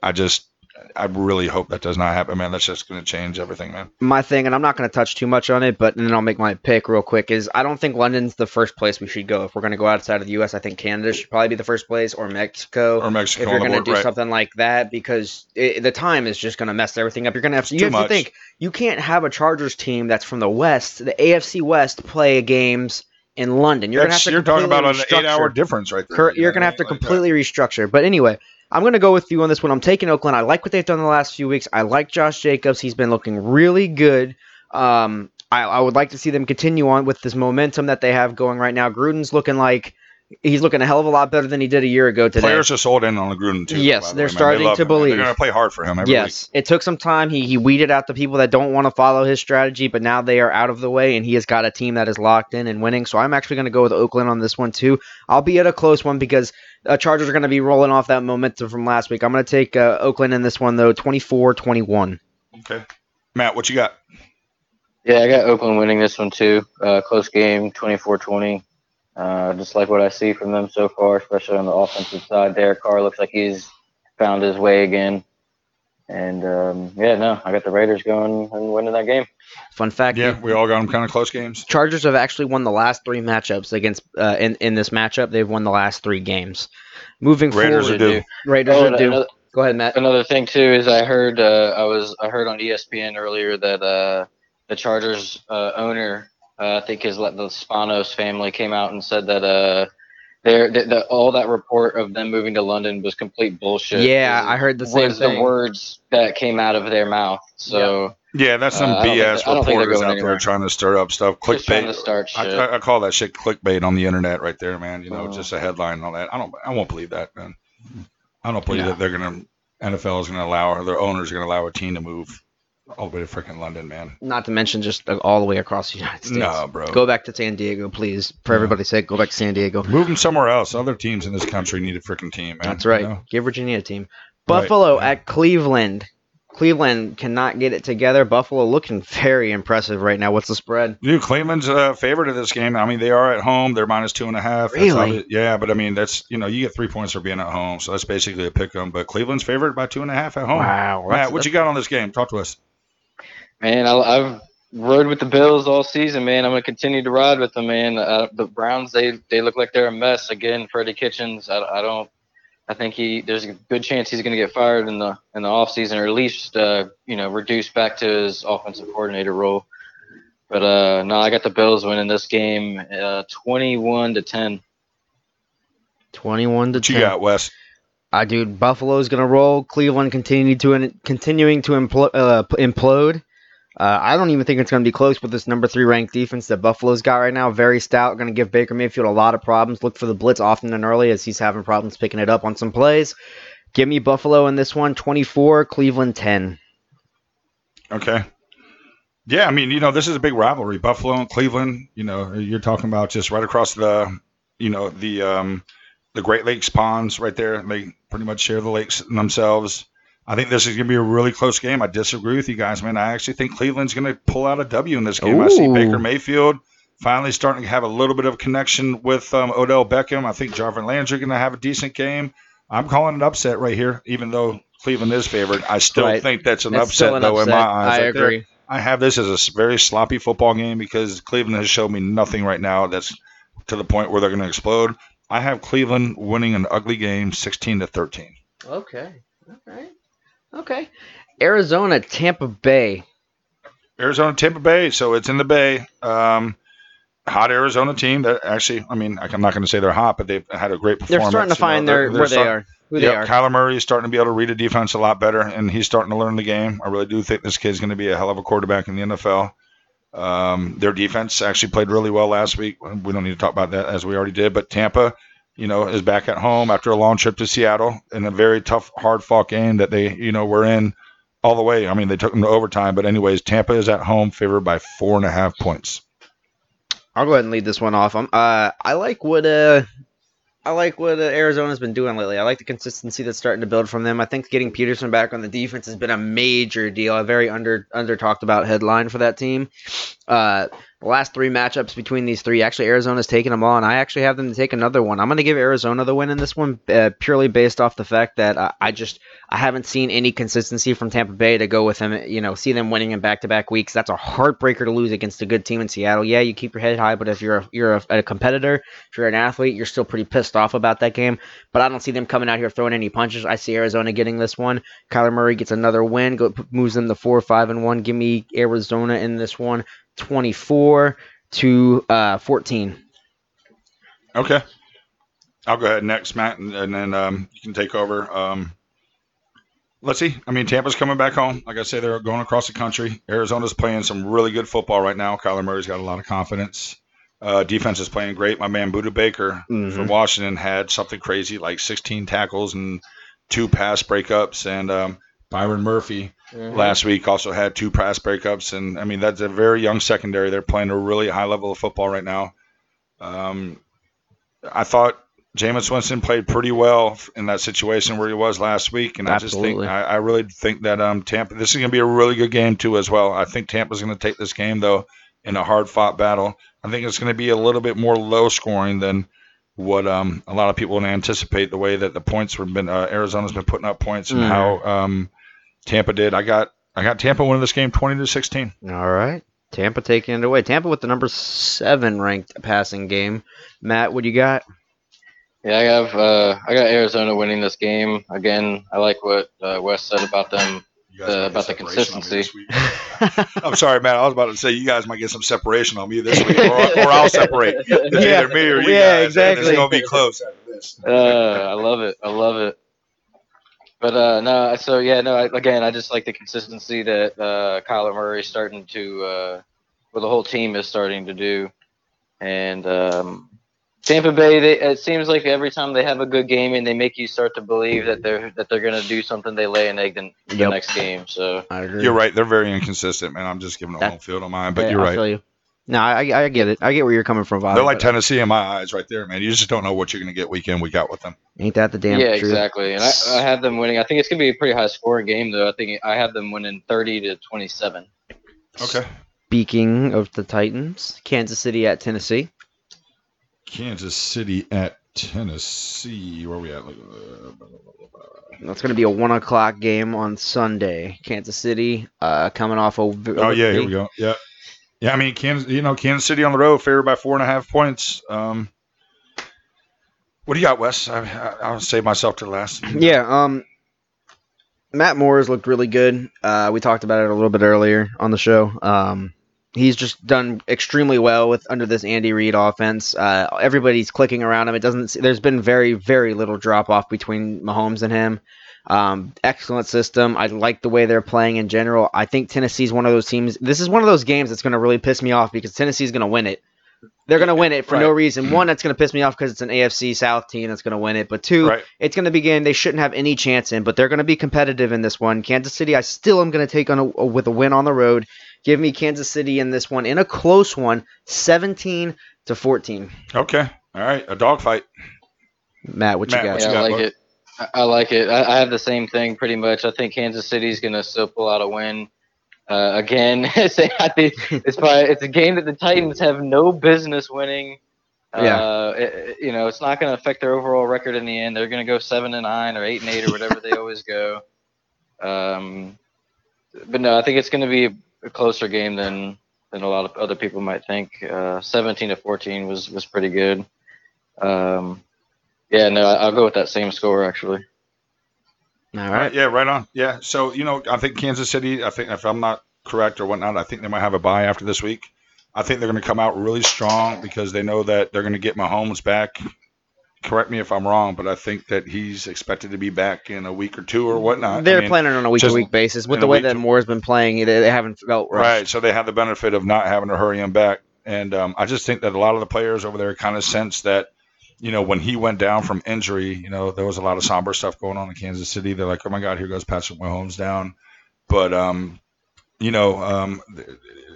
I really hope that does not happen, man. That's just going to change everything, man. My thing, and I'm not going to touch too much on it, but then I'll make my pick real quick, is I don't think London's the first place we should go. If we're going to go outside of the U.S., I think Canada should probably be the first place, or Mexico. If you're going to do something like that, because the time is just going to mess everything up. You're going to have to, you have to think, you can't have a Chargers team that's from the West, the AFC West, play games in London. You're talking about an 8-hour difference right there. You're going to have to completely restructure. But anyway, I'm going to go with you on this one. I'm taking Oakland. I like what they've done the last few weeks. I like Josh Jacobs. He's been looking really good. I would like to see them continue on with this momentum that they have going right now. Gruden's looking like he's looking a hell of a lot better than he did a year ago today. Players are sold in on Gruden, too. Yes, they're starting to believe. They're going to play hard for him every week. It took some time. He weeded out the people that don't want to follow his strategy, but now they are out of the way, and he has got a team that is locked in and winning. So I'm actually going to go with Oakland on this one, too. I'll be at a close one because Chargers are going to be rolling off that momentum from last week. I'm going to take Oakland in this one, though, 24-21. Okay. Matt, what you got? Yeah, I got Oakland winning this one, too. Close game, 24-20. Just like what I see from them so far, especially on the offensive side. Derek Carr looks like he's found his way again. And, I got the Raiders going and winning that game. Fun fact. Yeah, we all got them kind of close games. Chargers have actually won the last three matchups against in this matchup. They've won the last three games. Moving forward. Raiders are due. Go ahead, Matt. Another thing, too, is I heard I heard on ESPN earlier that the Chargers owner – I think the Spanos family came out and said that all that report of them moving to London was complete bullshit. Yeah, I heard the same thing. The words that came out of their mouth. So yeah, that's some BS reporters out there trying to stir up stuff. Clickbait. Just trying to start shit. I call that shit clickbait on the internet, right there, man. You know, just a headline and all that. I won't believe that, man. I don't believe that NFL is gonna allow or their owners are gonna allow a team to move all the way to freaking London, man. Not to mention just all the way across the United States. No, bro. Go back to San Diego, please. For everybody's sake, go back to San Diego. Move them somewhere else. Other teams in this country need a freaking team, man. That's right. You know? Give Virginia a team. Buffalo at Cleveland. Cleveland cannot get it together. Buffalo looking very impressive right now. What's the spread? Dude, Cleveland's favorite of this game. I mean, they are at home. They're -2.5. Really? Yeah, but I mean, that's you get 3 points for being at home, so that's basically a pick 'em. But Cleveland's favored by 2.5 at home. Wow. Matt, what you got on this game? Talk to us. Man, I've rode with the Bills all season, man. I'm going to continue to ride with them, man. The Browns, they look like they're a mess. Again, Freddie Kitchens, I think there's a good chance he's going to get fired in the offseason, or at least, reduced back to his offensive coordinator role. But, I got the Bills winning this game 21-10. 21-10. What you got, Wes? Buffalo's going to roll. Cleveland continuing to implode. I don't even think it's going to be close with this number 3 ranked defense that Buffalo's got right now. Very stout, going to give Baker Mayfield a lot of problems. Look for the blitz often and early as he's having problems picking it up on some plays. Give me Buffalo in this one, 24, Cleveland 10. Okay. Yeah, I mean, you know, this is a big rivalry. Buffalo and Cleveland, you know, you're talking about just right across the, you know, the Great Lakes ponds right there. They pretty much share the lakes themselves. I think this is going to be a really close game. I disagree with you guys, man. I actually think Cleveland's going to pull out a W in this game. Ooh. I see Baker Mayfield finally starting to have a little bit of connection with Odell Beckham. I think Jarvis Landry's going to have a decent game. I'm calling an upset right here, even though Cleveland is favored. I still think that's an upset, though, in my eyes. I agree. There. I have this as a very sloppy football game because Cleveland has shown me nothing right now that's to the point where they're going to explode. I have Cleveland winning an ugly game, 16-13. Okay. All right. Okay. Arizona, Tampa Bay. Arizona, Tampa Bay. So it's in the Bay. Hot Arizona team that actually, I mean, I'm not going to say they're hot, but they've had a great performance. They're starting to find where they are. Kyler Murray is starting to be able to read a defense a lot better, and he's starting to learn the game. I really do think this kid's going to be a hell of a quarterback in the NFL. Their defense actually played really well last week. We don't need to talk about that as we already did, but Tampa, you know, is back at home after a long trip to Seattle in a very tough, hard-fought game that they, you know, were in all the way. I mean, they took them to overtime. But anyways, Tampa is at home, favored by 4.5 points. I'll go ahead and lead this one off. I like what Arizona's been doing lately. I like the consistency that's starting to build from them. I think getting Peterson back on the defense has been a major deal, a very under-talked-about headline for that team. The last three matchups between these three, actually Arizona's taken them all, and I actually have them to take another one. I'm going to give Arizona the win in this one purely based off the fact that I haven't seen any consistency from Tampa Bay to go with them. You know, see them winning in back-to-back weeks. That's a heartbreaker to lose against a good team in Seattle. Yeah, you keep your head high, but if you're a competitor, if you're an athlete, you're still pretty pissed off about that game. But I don't see them coming out here throwing any punches. I see Arizona getting this one. Kyler Murray gets another win, moves them to 4-5-1. Give me Arizona in this one. 24-14. Okay. I'll go ahead next, Matt, and then you can take over. Let's see. I mean, Tampa's coming back home. Like I say, they're going across the country. Arizona's playing some really good football right now. Kyler Murray's got a lot of confidence. Defense is playing great. My man, Buda Baker from Washington, had something crazy like 16 tackles and 2 pass breakups. And Byron Murphy last week also had 2 pass breakups. And, I mean, that's a very young secondary. They're playing a really high level of football right now. I thought Jameis Winston played pretty well in that situation where he was last week. And absolutely. I really think that Tampa – this is going to be a really good game too as well. I think Tampa's going to take this game, though, in a hard-fought battle. I think it's going to be a little bit more low-scoring than – what a lot of people would anticipate the way that the points have been Arizona's been putting up points and how Tampa did. I got Tampa winning this game 20-16. All right. Tampa taking it away. Tampa with the number 7 ranked passing game. Matt, what do you got? Yeah, I got Arizona winning this game. Again, I like what Wes said about them. About the consistency. I'm sorry, man. I was about to say you guys might get some separation on me this week, or I'll separate. It's either me or you guys. Exactly. It's gonna be close after this. I love it. But no, so yeah, no. I just like the consistency that Kyler Murray starting to, well, the whole team is starting to do, and Tampa Bay. It seems like every time they have a good game, and they make you start to believe that they're going to do something. They lay an egg in the next game. So I agree. You're right. They're very inconsistent, man. I'm just giving a home field on mine, but yeah, you're right. I feel you. No, I get it. I get where you're coming from. They're like Tennessee in my eyes, right there, man. You just don't know what you're going to get week in, week out with them. Ain't that the damn truth? Yeah, exactly. And I have them winning. I think it's going to be a pretty high scoring game, though. I think I have them winning 30-27. Okay. Speaking of the Titans, Kansas City at Tennessee. Where are we at? That's going to be a 1 o'clock game on Sunday. Kansas City coming off here we go. Yeah. Yeah, I mean, Kansas City on the road, favored by 4.5 points. What do you got, Wes? I'll save myself to the last. Yeah, Matt Moore has looked really good. We talked about it a little bit earlier on the show. He's just done extremely well under this Andy Reid offense. Everybody's clicking around him. There's been very, very little drop off between Mahomes and him. Excellent system. I like the way they're playing in general. I think Tennessee's one of those teams. This is one of those games that's going to really piss me off because Tennessee's going to win it. They're going to win it for no reason. One, that's going to piss me off because it's an AFC South team that's going to win it. But two, it's going to be a game they shouldn't have any chance in, but they're going to be competitive in this one. Kansas City, I still am going to take on with a win on the road. Give me Kansas City in this one, in a close one, 17-14. Okay. All right. A dogfight. Matt, what you got? I like it. I have the same thing pretty much. I think Kansas City is going to still pull out a win. Again, I think it's a game that the Titans have no business winning. It's not going to affect their overall record in the end. They're going to go 7-9 or 8-8 or whatever they always go. But no, I think it's going to be a closer game than a lot of other people might think. 17-14 was pretty good. I'll go with that same score actually. All right. Yeah, right on. Yeah. So, I think Kansas City, I think if I'm not correct or whatnot, I think they might have a bye after this week. I think they're going to come out really strong because they know that they're going to get Mahomes back. Correct me if I'm wrong, but I think that he's expected to be back in a week or two or whatnot. They're planning on a week-to-week basis. With the way that Moore's been playing, they haven't felt rushed. Right. So they have the benefit of not having to hurry him back. And I just think that a lot of the players over there kind of sense that, when he went down from injury, there was a lot of somber stuff going on in Kansas City. They're like, oh, my God, here goes Patrick Mahomes down. But,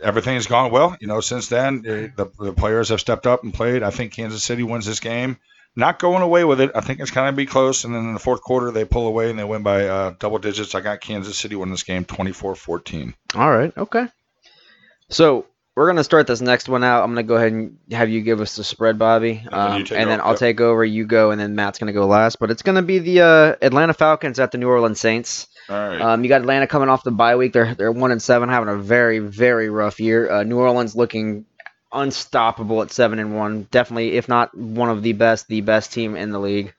everything has gone well. Since then, the players have stepped up and played. I think Kansas City wins this game. Not going away with it. I think it's kind of be close. And then in the fourth quarter, they pull away and they win by double digits. I got Kansas City winning this game 24-14. All right. Okay. So we're going to start this next one out. I'm going to go ahead and have you give us the spread, Bobby. I'll take over. You go, and then Matt's going to go last. But it's going to be the Atlanta Falcons at the New Orleans Saints. All right. You got Atlanta coming off the bye week. They're 1-7, having a very, very rough year. New Orleans looking unstoppable at 7-1. Definitely, if not one of the best team in the league.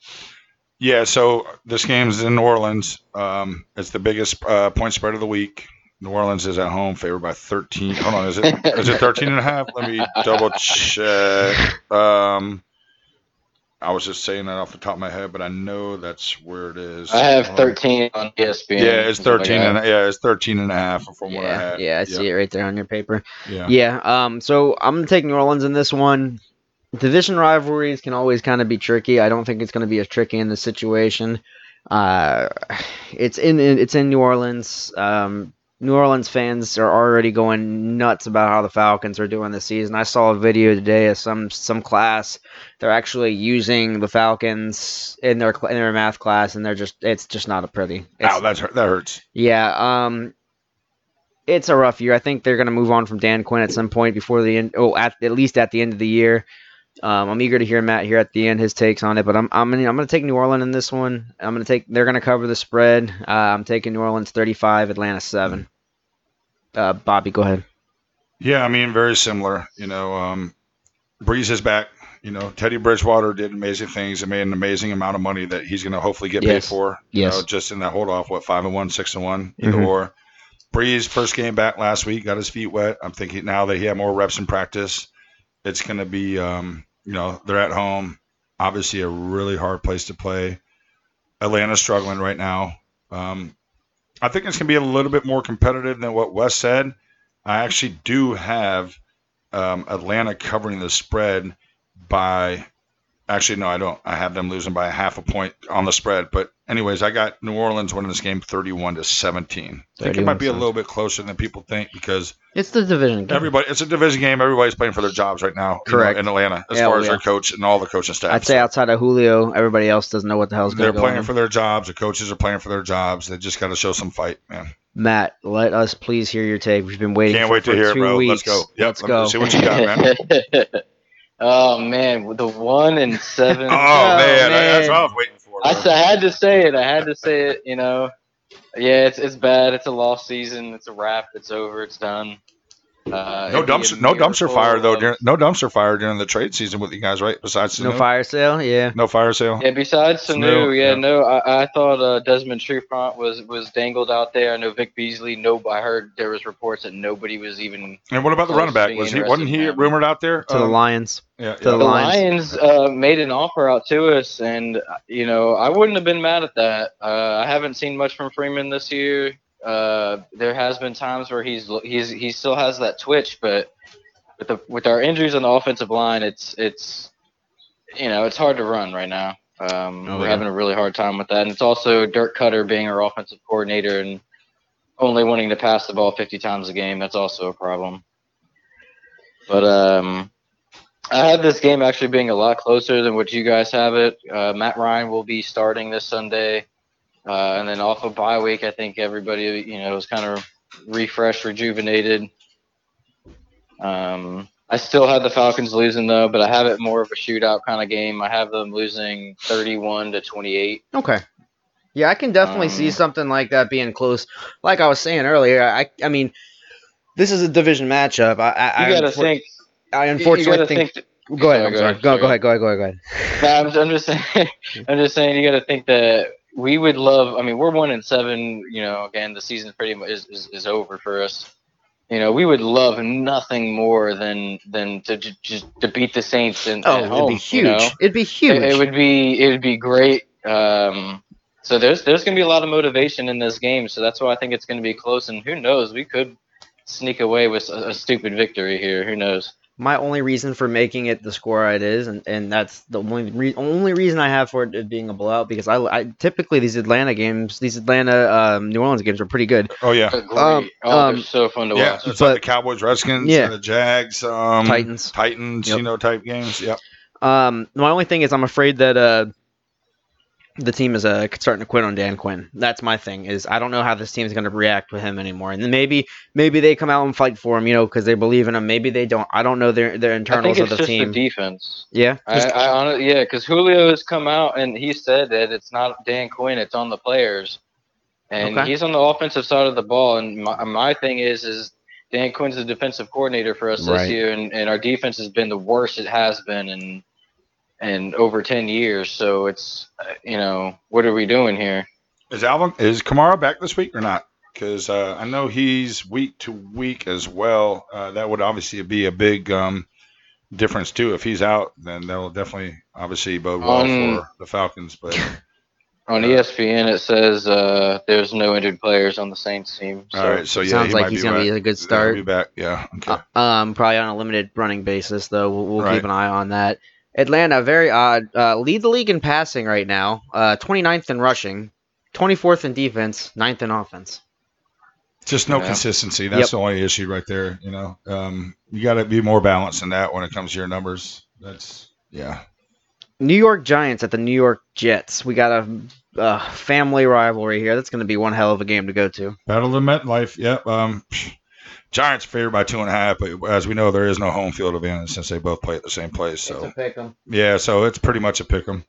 Yeah, so this game's in New Orleans. It's the biggest point spread of the week. New Orleans is at home, favored by 13. Hold on, is it 13.5? Let me double check. I was just saying that off the top of my head, but I know that's where it is. I have 13 on ESPN. Yeah, it's 13. It's 13.5 from what I had. Yeah, I see it right there on your paper. Yeah. So I'm gonna take New Orleans in this one. Division rivalries can always kind of be tricky. I don't think it's gonna be as tricky in this situation. It's in New Orleans. New Orleans fans are already going nuts about how the Falcons are doing this season. I saw a video today of some class. They're actually using the Falcons in their math class, and it's just not a pretty. That hurts. Yeah. It's a rough year. I think they're going to move on from Dan Quinn at some point before the end. Oh, at least at the end of the year. I'm eager to hear Matt here at the end, his takes on it, but I'm going to take New Orleans in this one. They're going to cover the spread. I'm taking New Orleans 35, Atlanta 7. Bobby, go ahead. Yeah, very similar. Breeze is back. Teddy Bridgewater did amazing things and made an amazing amount of money that he's going to hopefully get paid for. Yes. Just in that hold off, 5-1, 6-1, either or. Breeze, first game back last week, got his feet wet. I'm thinking now that he had more reps in practice, it's going to be, they're at home. Obviously, a really hard place to play. Atlanta's struggling right now. I think it's going to be a little bit more competitive than what Wes said. I actually do have Atlanta covering the spread by – actually, no, I don't. I have them losing by 0.5 point on the spread. But anyways, I got New Orleans winning this game 31-17. I think it might be a little bit closer than people think because – it's the division game. It's a division game. Everybody's playing for their jobs right now. Correct. In Atlanta, as far as their coach and all the coaching staff. I'd say outside of Julio, everybody else doesn't know what the hell's going on. They're playing for their jobs. The coaches are playing for their jobs. They just got to show some fight, man. Matt, let us please hear your take. We've been waiting. Can't wait to hear it, bro. Let's go. Yep. Let's see what you got, man. Oh man, the 1-7. Oh man. That's what I was waiting for. I had to say it. Yeah, it's bad. It's a lost season. It's a wrap. It's over. It's done. No dumpster fire during the trade season with you guys, right? Besides the fire sale, yeah. No fire sale. Yeah, besides the new, I thought Desmond Trufant was dangled out there. I know Vic Beasley. I heard there was reports that nobody was even. And what about the running back? Wasn't he rumored out there to the Lions? Yeah, to the Lions made an offer out to us, and I wouldn't have been mad at that. I haven't seen much from Freeman this year. There has been times where he still has that twitch, but with our injuries on the offensive line, it's hard to run right now. We're having a really hard time with that, and it's also Dirk Cutter being our offensive coordinator and only wanting to pass the ball 50 times a game. That's also a problem. But I had this game actually being a lot closer than what you guys have it. Matt Ryan will be starting this Sunday. And then off of bye week, I think everybody, was kind of refreshed, rejuvenated. I still have the Falcons losing, though, but I have it more of a shootout kind of game. I have them losing 31-28. Okay. Yeah, I can definitely see something like that being close. Like I was saying earlier, I mean, this is a division matchup. I unfortunately think Go ahead. I'm just saying you got to think that – we would love. I mean, we're 1-7. Again, the season pretty much is over for us. We would love nothing more than to just to beat the Saints at home. It'd be huge. It'd be huge. It would be great. So there's gonna be a lot of motivation in this game. So that's why I think it's gonna be close. And who knows? We could sneak away with a stupid victory here. Who knows? My only reason for making it the score it is, and that's the only reason I have for it being a blowout, because I typically these Atlanta New Orleans games are pretty good. Oh yeah, they're so fun to watch. It's like the Cowboys, Redskins, and the Jags, Titans, yep. Type games. Yep. My only thing is I'm afraid that the team is starting to quit on Dan Quinn. That's my thing. Is I don't know how this team is going to react with him anymore. And then maybe they come out and fight for him, because they believe in him. Maybe they don't. I don't know their internals of the team. I think it's just the defense. Yeah. Because Julio has come out and he said that it's not Dan Quinn. It's on the players, and he's on the offensive side of the ball. And my thing is Dan Quinn's the defensive coordinator for us this year, and our defense has been the worst it has been and over 10 years, so it's, what are we doing here? Is Kamara back this week or not? Because I know he's week to week as well. That would obviously be a big difference, too. If he's out, then that'll definitely obviously bode well for the Falcons. But on ESPN, it says there's no injured players on the Saints team. So. All right, so sounds like he's going to be a good start. He'll be back, yeah. Okay. Probably on a limited running basis, though. We'll keep an eye on that. Atlanta, very odd. Lead the league in passing right now. 29th in rushing, 24th in defense, 9th in offense. Just no consistency. That's the only issue right there. You got to be more balanced than that when it comes to your numbers. New York Giants at the New York Jets. We got a family rivalry here. That's going to be one hell of a game to go to. Battle of MetLife. Yep. Giants favored by 2.5, but as we know, there is no home field advantage since they both play at the same place. So it's a pick 'em. Yeah, so it's pretty much a pick 'em.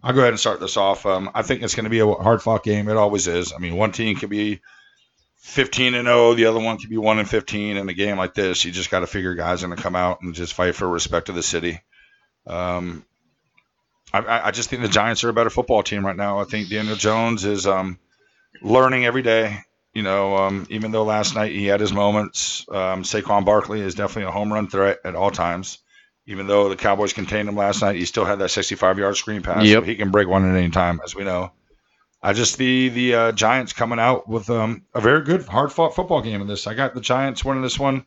I'll go ahead and start this off. I think it's going to be a hard-fought game. It always is. I mean, one team could be 15-0, the other one could be 1-15. In a game like this, you just got to figure guys are going to come out and just fight for respect to the city. I just think the Giants are a better football team right now. I think Daniel Jones is learning every day. Even though last night he had his moments, Saquon Barkley is definitely a home run threat at all times. Even though the Cowboys contained him last night, he still had that 65-yard screen pass. Yep. So he can break one at any time, as we know. I just see the Giants coming out with a very good, hard-fought football game in this. I got the Giants winning this one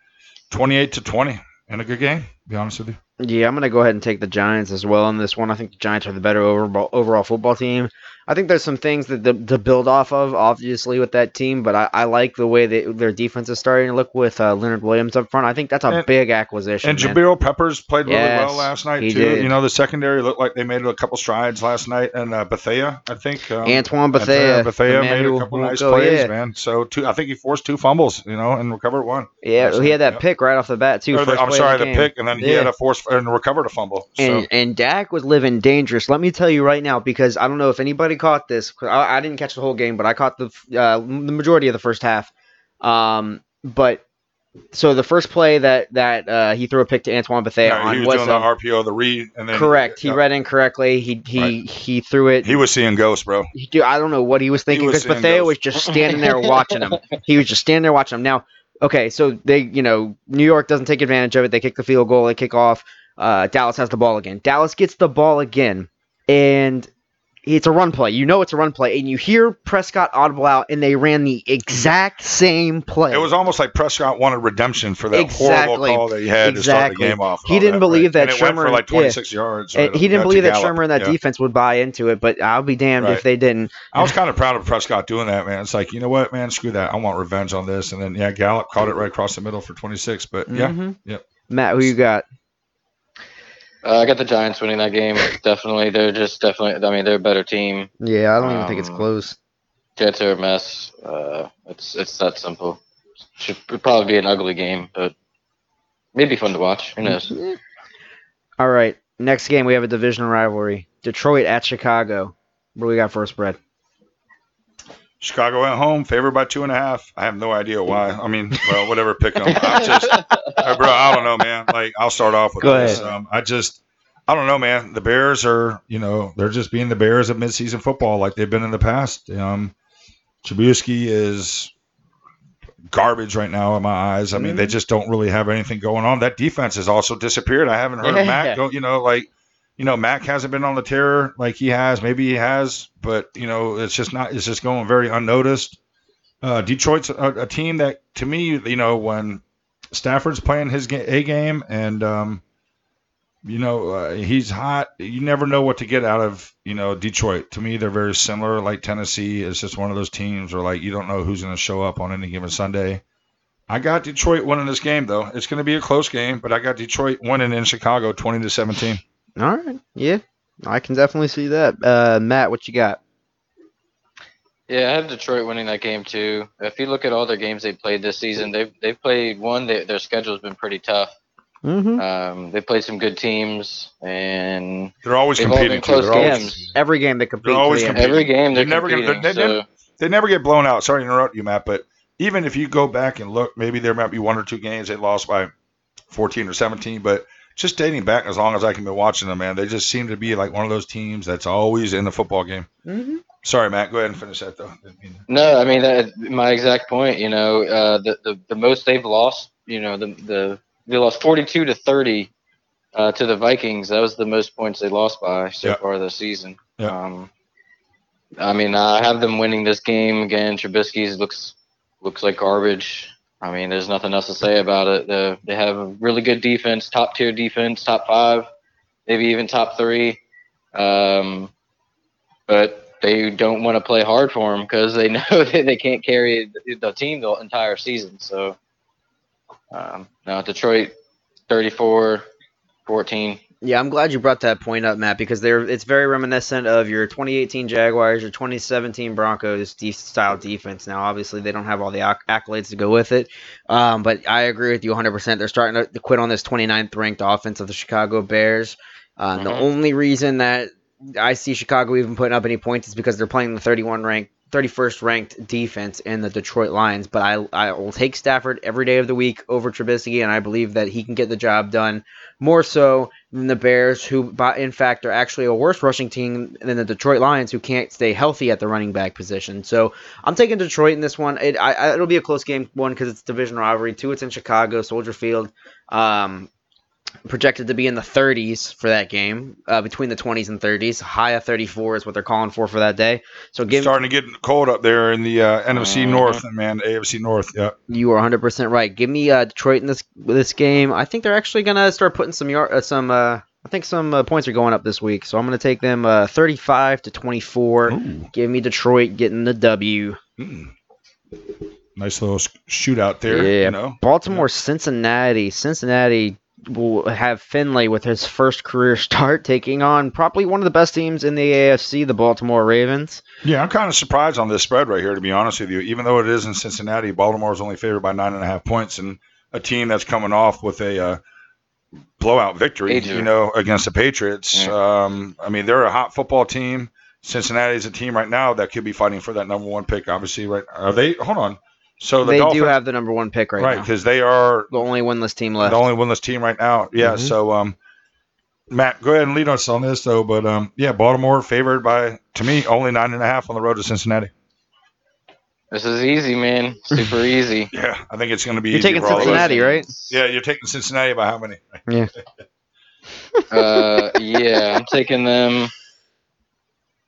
28-20 and a good game, to be honest with you. Yeah, I'm going to go ahead and take the Giants as well in this one. I think the Giants are the better overall football team. I think there's some things that to build off of, obviously, with that team, but I like the way their defense is starting to look with Leonard Williams up front. I think that's a big acquisition. And Jabril Peppers played really well last night, too. Did. The secondary looked like they made a couple strides last night. And Bethea, I think. Antoine Bethea. Bethea made a couple nice plays, man. So I think he forced 2 fumbles, and recovered one. Yeah, he had that pick right off the bat, too. The pick, and then he had a forced and recovered a fumble. And Dak was living dangerous. Let me tell you right now, because I don't know if anybody caught this. I didn't catch the whole game, but I caught the majority of the first half. But So the first play that he threw a pick to Antoine Bethea on he was doing the RPO, the read, and then correct. He read incorrectly. He threw it. He was seeing ghosts, bro. I don't know what he was thinking because Bethea was just standing there watching him. He was just standing there watching him. Now, okay, so they, New York doesn't take advantage of it. They kick the field goal. They kick off. Dallas has the ball again. Dallas gets the ball again, and it's a run play. You know it's a run play, and you hear Prescott audible out, and they ran the exact same play. It was almost like Prescott wanted redemption for that horrible call that he had to start the game off. He didn't believe that Shermer for like 26 yards. He didn't believe that Shermer and that defense would buy into it, but I'll be damned if they didn't. I was kind of proud of Prescott doing that, man. It's like, you know what, man, screw that. I want revenge on this. And then, Gallup caught it right across the middle for 26, but Matt, who you got? I got the Giants winning that game. Definitely. They're just they're a better team. Yeah, I don't even think it's close. Jets are a mess. It's that simple. Should probably be an ugly game, but maybe fun to watch. Who knows? All right. Next game, we have a division rivalry. Detroit at Chicago. What do we got for a spread? Chicago at home, favored by 2.5. I have no idea why. I mean, well, whatever, pick them. I don't know, man. Like, I'll start off with this. I don't know, man. The Bears are, they're just being the Bears of midseason football like they've been in the past. Trubisky is garbage right now in my eyes. I mean, they just don't really have anything going on. That defense has also disappeared. I haven't heard of Mac go, Mac hasn't been on the tear like he has. Maybe he has, but it's just not. It's just going very unnoticed. Detroit's a team that, to me, when Stafford's playing his game and he's hot, you never know what to get out of Detroit. To me, they're very similar. Like Tennessee, it's just one of those teams where you don't know who's going to show up on any given Sunday. I got Detroit winning this game though. It's going to be a close game, but I got Detroit winning in Chicago, 20-17. All right, yeah, I can definitely see that. Matt, what you got? Yeah, I have Detroit winning that game too. If you look at all their games they played this season, they've played one. Their schedule's been pretty tough. Mm-hmm. They played some good teams, and they're always competing. Every game they compete. They're always competing. Every game they're competing. They never get blown out. Sorry to interrupt you, Matt, but even if you go back and look, maybe there might be one or two games they lost by 14 or 17, but. Just dating back as long as I can be watching them, man. They just seem to be like one of those teams that's always in the football game. Mm-hmm. Sorry, Matt. Go ahead and finish that, though. No, I mean, that, my exact point, the most they've lost, they lost 42-30 to the Vikings. That was the most points they lost by so far this season. Yep. I mean, I have them winning this game. Again, Trubisky looks like garbage. I mean, there's nothing else to say about it. They have a really good defense, top-tier defense, top 5, maybe even top 3. But they don't want to play hard for them because they know that they can't carry the team the entire season. So, now Detroit, 34-14. Yeah, I'm glad you brought that point up, Matt, because it's very reminiscent of your 2018 Jaguars, your 2017 Broncos style defense. Now, obviously, they don't have all the accolades to go with it, but I agree with you 100%. They're starting to quit on this 29th-ranked offense of the Chicago Bears. The only reason that I see Chicago even putting up any points is because they're playing the 31st ranked defense in the Detroit Lions, but I will take Stafford every day of the week over Trubisky, and I believe that he can get the job done more so than the Bears, who in fact are actually a worse rushing team than the Detroit Lions, who can't stay healthy at the running back position. So I'm taking Detroit in this one. It'll be a close game, one, because it's division rivalry, two, it's in Chicago, Soldier Field, projected to be in the 30s for that game, between the 20s and 30s. High of 34 is what they're calling for that day. So starting to get cold up there in the NFC North, man, AFC North. Yeah, you are 100% right. Give me Detroit in this game. I think they're actually gonna start putting some points are going up this week. So I'm gonna take them 35-24. Ooh. Give me Detroit getting the W. Mm. Nice little shootout there. Yeah, Baltimore, Cincinnati. Cincinnati will have Finley with his first career start, taking on probably one of the best teams in the AFC, the Baltimore Ravens. Yeah, I'm kind of surprised on this spread right here, to be honest with you. Even though it is in Cincinnati, Baltimore's only favored by 9.5 points, and a team that's coming off with a blowout victory, against the Patriots. Yeah. I mean, they're a hot football team. Cincinnati's a team right now that could be fighting for that number 1 pick, obviously. Right? Are they? Hold on. So the Dolphins do have the number one pick right now. Right, because they are the only winless team left. The only winless team right now. Yeah. Mm-hmm. So, Matt, go ahead and lead us on this, though. But, yeah, Baltimore favored by, to me, only 9.5 on the road to Cincinnati. This is easy, man. Super easy. Yeah, I think it's going to be easy. You're taking Cincinnati, right? Yeah, you're taking Cincinnati by how many? Yeah. Yeah, I'm taking them.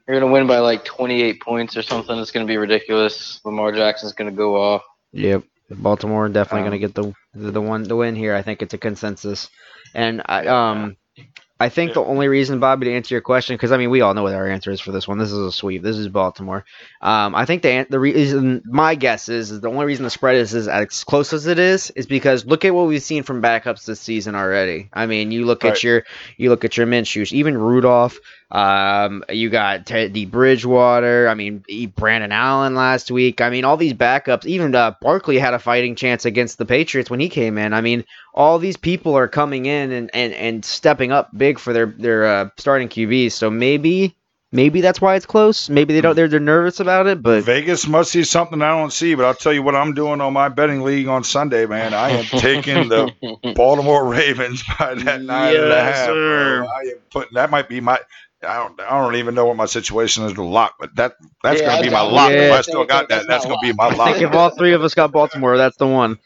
You're going to win by like 28 points or something. It's going to be ridiculous. Lamar Jackson's going to go off. Yep. Baltimore definitely going to get the win here. I think it's a consensus. And I think the only reason, Bobby, to answer your question, because, I mean, we all know what our answer is for this one. This is a sweep. This is Baltimore. I think the reason, my guess is the only reason the spread is as close as it is because look at what we've seen from backups this season already. I mean, you look at your Minshew, even Rudolph. You got Teddy Bridgewater. I mean, Brandon Allen last week. I mean, all these backups. Even Barkley had a fighting chance against the Patriots when he came in. I mean, all these people are coming in and stepping up big for their starting QBs. So maybe that's why it's close. Maybe they don't. They're nervous about it. But Vegas must see something I don't see. But I'll tell you what I'm doing on my betting league on Sunday, man. I am taking the Baltimore Ravens by that 9.5. Sir. I am putting that might be my. I don't even know what my situation is to lock, but that's going to be my lock. If I still got that, that's going to be my lock. I think if all three of us got Baltimore, that's the one.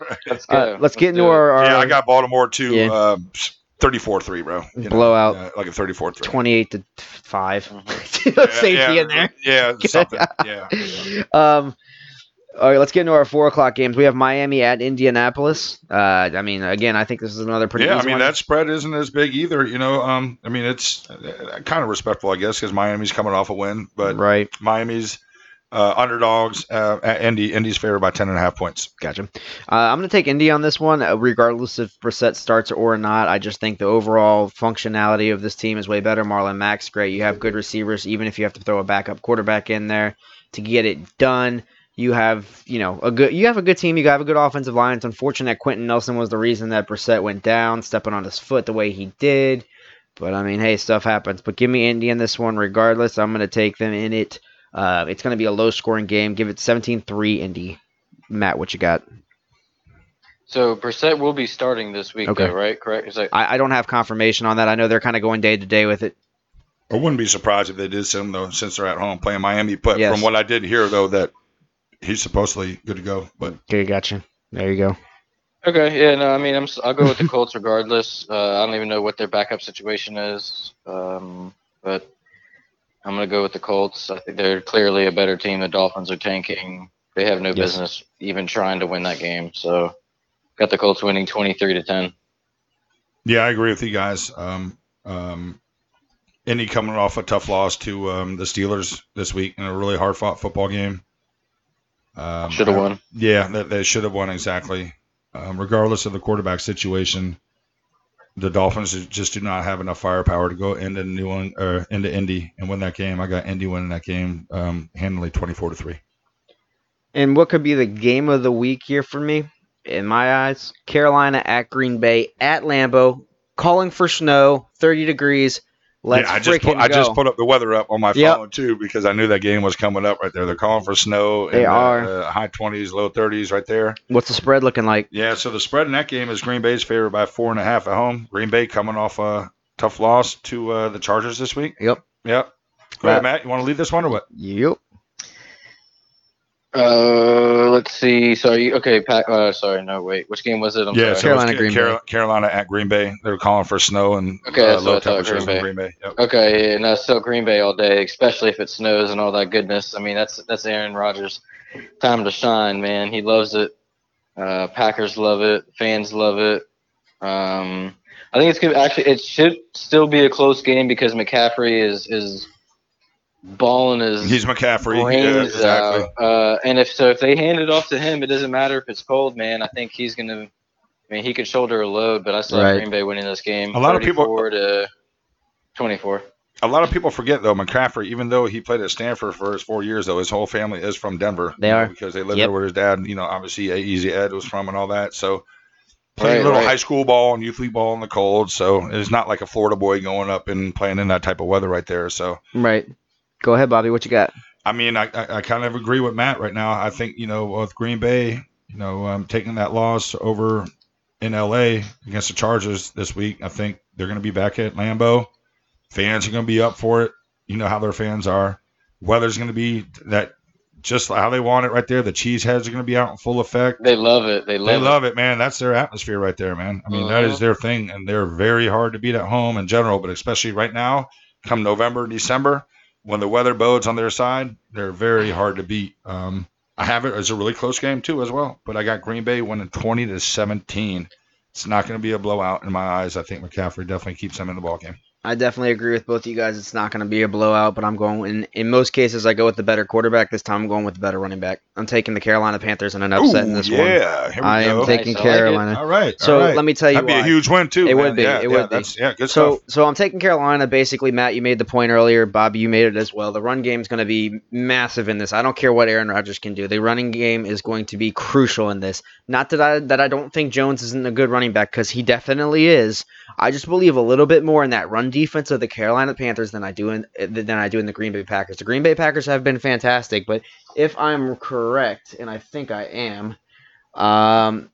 Let's get into our I got Baltimore too. Yeah. 34-3, bro. You blowout. Know, like a 34-3. 28-5. Safety in there. Yeah, something. Yeah. All right, let's get into our 4 o'clock games. We have Miami at Indianapolis. I mean, again, I think this is another pretty easy one. That spread isn't as big either. You know, I mean, it's kind of respectful, I guess, because Miami's coming off a win. But Miami's underdogs. Indy's favored by 10.5 points. Gotcha. I'm going to take Indy on this one, regardless if Brissett starts or not. I just think the overall functionality of this team is way better. Marlon Mack's great. You have good receivers, even if you have to throw a backup quarterback in there to get it done. You have, a good team. You have a good offensive line. It's unfortunate that Quentin Nelson was the reason that Brissett went down, stepping on his foot the way he did. But, I mean, hey, stuff happens. But give me Indy in this one regardless. I'm going to take them in it. It's going to be a low-scoring game. Give it 17-3, Indy. Matt, what you got? So, Brissett will be starting this week, though, right? Correct? I don't have confirmation on that. I know they're kind of going day-to-day with it. I wouldn't be surprised if they did send him, though, since they're at home playing Miami. But from what I did hear, though, that he's supposedly good to go, but okay, gotcha. There you go. Okay, yeah, no, I mean, I'll go with the Colts regardless. I don't even know what their backup situation is, but I'm gonna go with the Colts. I think they're clearly a better team. The Dolphins are tanking. They have no business even trying to win that game. So, got the Colts winning 23-10. Yeah, I agree with you guys. Indy coming off a tough loss to the Steelers this week in a really hard-fought football game. Should have won. Yeah, they should have won, exactly. Regardless of the quarterback situation, the Dolphins just do not have enough firepower to go into Indy and win that game. I got Indy winning that game handily 24-3. And what could be the game of the week here for me, in my eyes? Carolina at Green Bay at Lambeau, calling for snow, 30 degrees. I just put up the weather up on my phone, too, because I knew that game was coming up right there. They're calling for snow. They are. High 20s, low 30s right there. What's the spread looking like? Yeah, so the spread in that game is Green Bay's favored by 4.5 at home. Green Bay coming off a tough loss to the Chargers this week. Yep. Go ahead, Matt. You want to lead this one or what? Yep. Let's see. Which game was it? I'm sorry. Carolina at Green Bay. They're calling for snow and low temperatures in Green Bay. Yep. Okay, yeah, no, still Green Bay all day, especially if it snows and all that goodness. I mean, that's Aaron Rodgers' time to shine, man. He loves it. Packers love it. Fans love it. I think it should still be a close game because McCaffrey is balling his he's McCaffrey brains out. And if they hand it off to him, it doesn't matter if it's cold, man. I think he's gonna. I mean, he could shoulder a load, but I still have Green Bay winning this game. A lot of people 24. A lot of people forget though, McCaffrey. Even though he played at Stanford for his 4 years, though his whole family is from Denver. They are because they lived there where his dad, obviously Easy Ed was from and all that. So playing a little high school ball and youth league ball in the cold. So it's not like a Florida boy going up and playing in that type of weather right there. So Go ahead, Bobby. What you got? I mean, I kind of agree with Matt right now. I think, with Green Bay, you know, taking that loss over in LA against the Chargers this week. I think they're going to be back at Lambeau. Fans are going to be up for it. You know how their fans are. Weather's going to be that just how they want it right there. The cheeseheads are going to be out in full effect. They love it. They love it, man. That's their atmosphere right there, man. I mean, that is their thing, and they're very hard to beat at home in general, but especially right now, come November, December, when the weather bodes on their side, they're very hard to beat. I have it as a really close game too as well, but I got Green Bay winning 20-17. It's not going to be a blowout in my eyes. I think McCaffrey definitely keeps them in the ballgame. I definitely agree with both of you guys. It's not going to be a blowout, but I'm going in most cases I go with the better quarterback. This time I'm going with the better running back. I'm taking the Carolina Panthers in an upset in this one. Yeah, here we go. I am taking Carolina. All right. So let me tell you why. That'd be a huge win too. It would be. It would be. Yeah, good stuff. So I'm taking Carolina. Basically, Matt, you made the point earlier. Bobby, you made it as well. The run game is going to be massive in this. I don't care what Aaron Rodgers can do. The running game is going to be crucial in this. Not that I don't think Jones isn't a good running back, because he definitely is. I just believe a little bit more in that run defense of the Carolina Panthers than I do in the Green Bay Packers. The Green Bay Packers have been fantastic, but if I'm correct, and I think I am,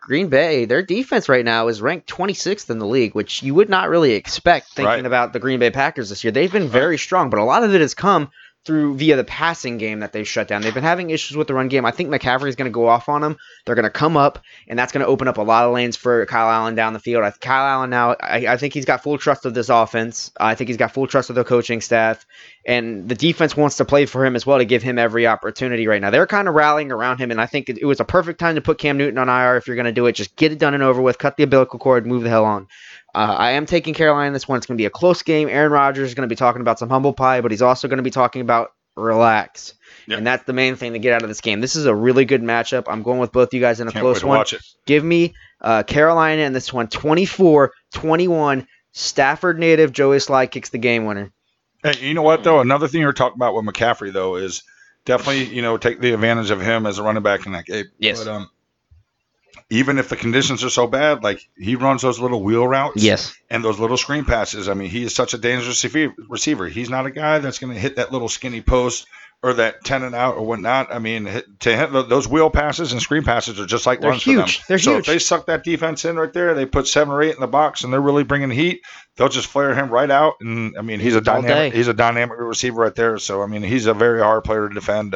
Green Bay, their defense right now is ranked 26th in the league, which you would not really expect thinking about the Green Bay Packers this year. They've been very strong, but a lot of it has come through via the passing game that they've shut down. They've been having issues with the run game. I think McCaffrey is going to go off on them. They're going to come up, and that's going to open up a lot of lanes for Kyle Allen down the field. Kyle Allen now, I think he's got full trust of this offense. I think he's got full trust of the coaching staff, and the defense wants to play for him as well to give him every opportunity right now. They're kind of rallying around him, and I think it was a perfect time to put Cam Newton on IR if you're going to do it. Just get it done and over with, cut the umbilical cord, move the hell on. I am taking Carolina in this one. It's going to be a close game. Aaron Rodgers is going to be talking about some humble pie, but he's also going to be talking about relax. Yep. And that's the main thing to get out of this game. This is a really good matchup. I'm going with both you guys in a close one. Give me Carolina in this one, 24-21. Stafford native Joey Sly kicks the game winner. Hey, you know what, though? Another thing you're talking about with McCaffrey, though, is definitely, you know, take the advantage of him as a running back in that game. Yes. But, even if the conditions are so bad, like he runs those little wheel routes and those little screen passes. I mean, he is such a dangerous receiver. He's not a guy that's going to hit that little skinny post or that 10 and out or whatnot. I mean, to him, those wheel passes and screen passes are just like runs for them. They're huge. If they suck that defense in right there, they put 7 or 8 in the box and they're really bringing heat, they'll just flare him right out. And, I mean, he's a dynamic receiver right there. So, I mean, he's a very hard player to defend.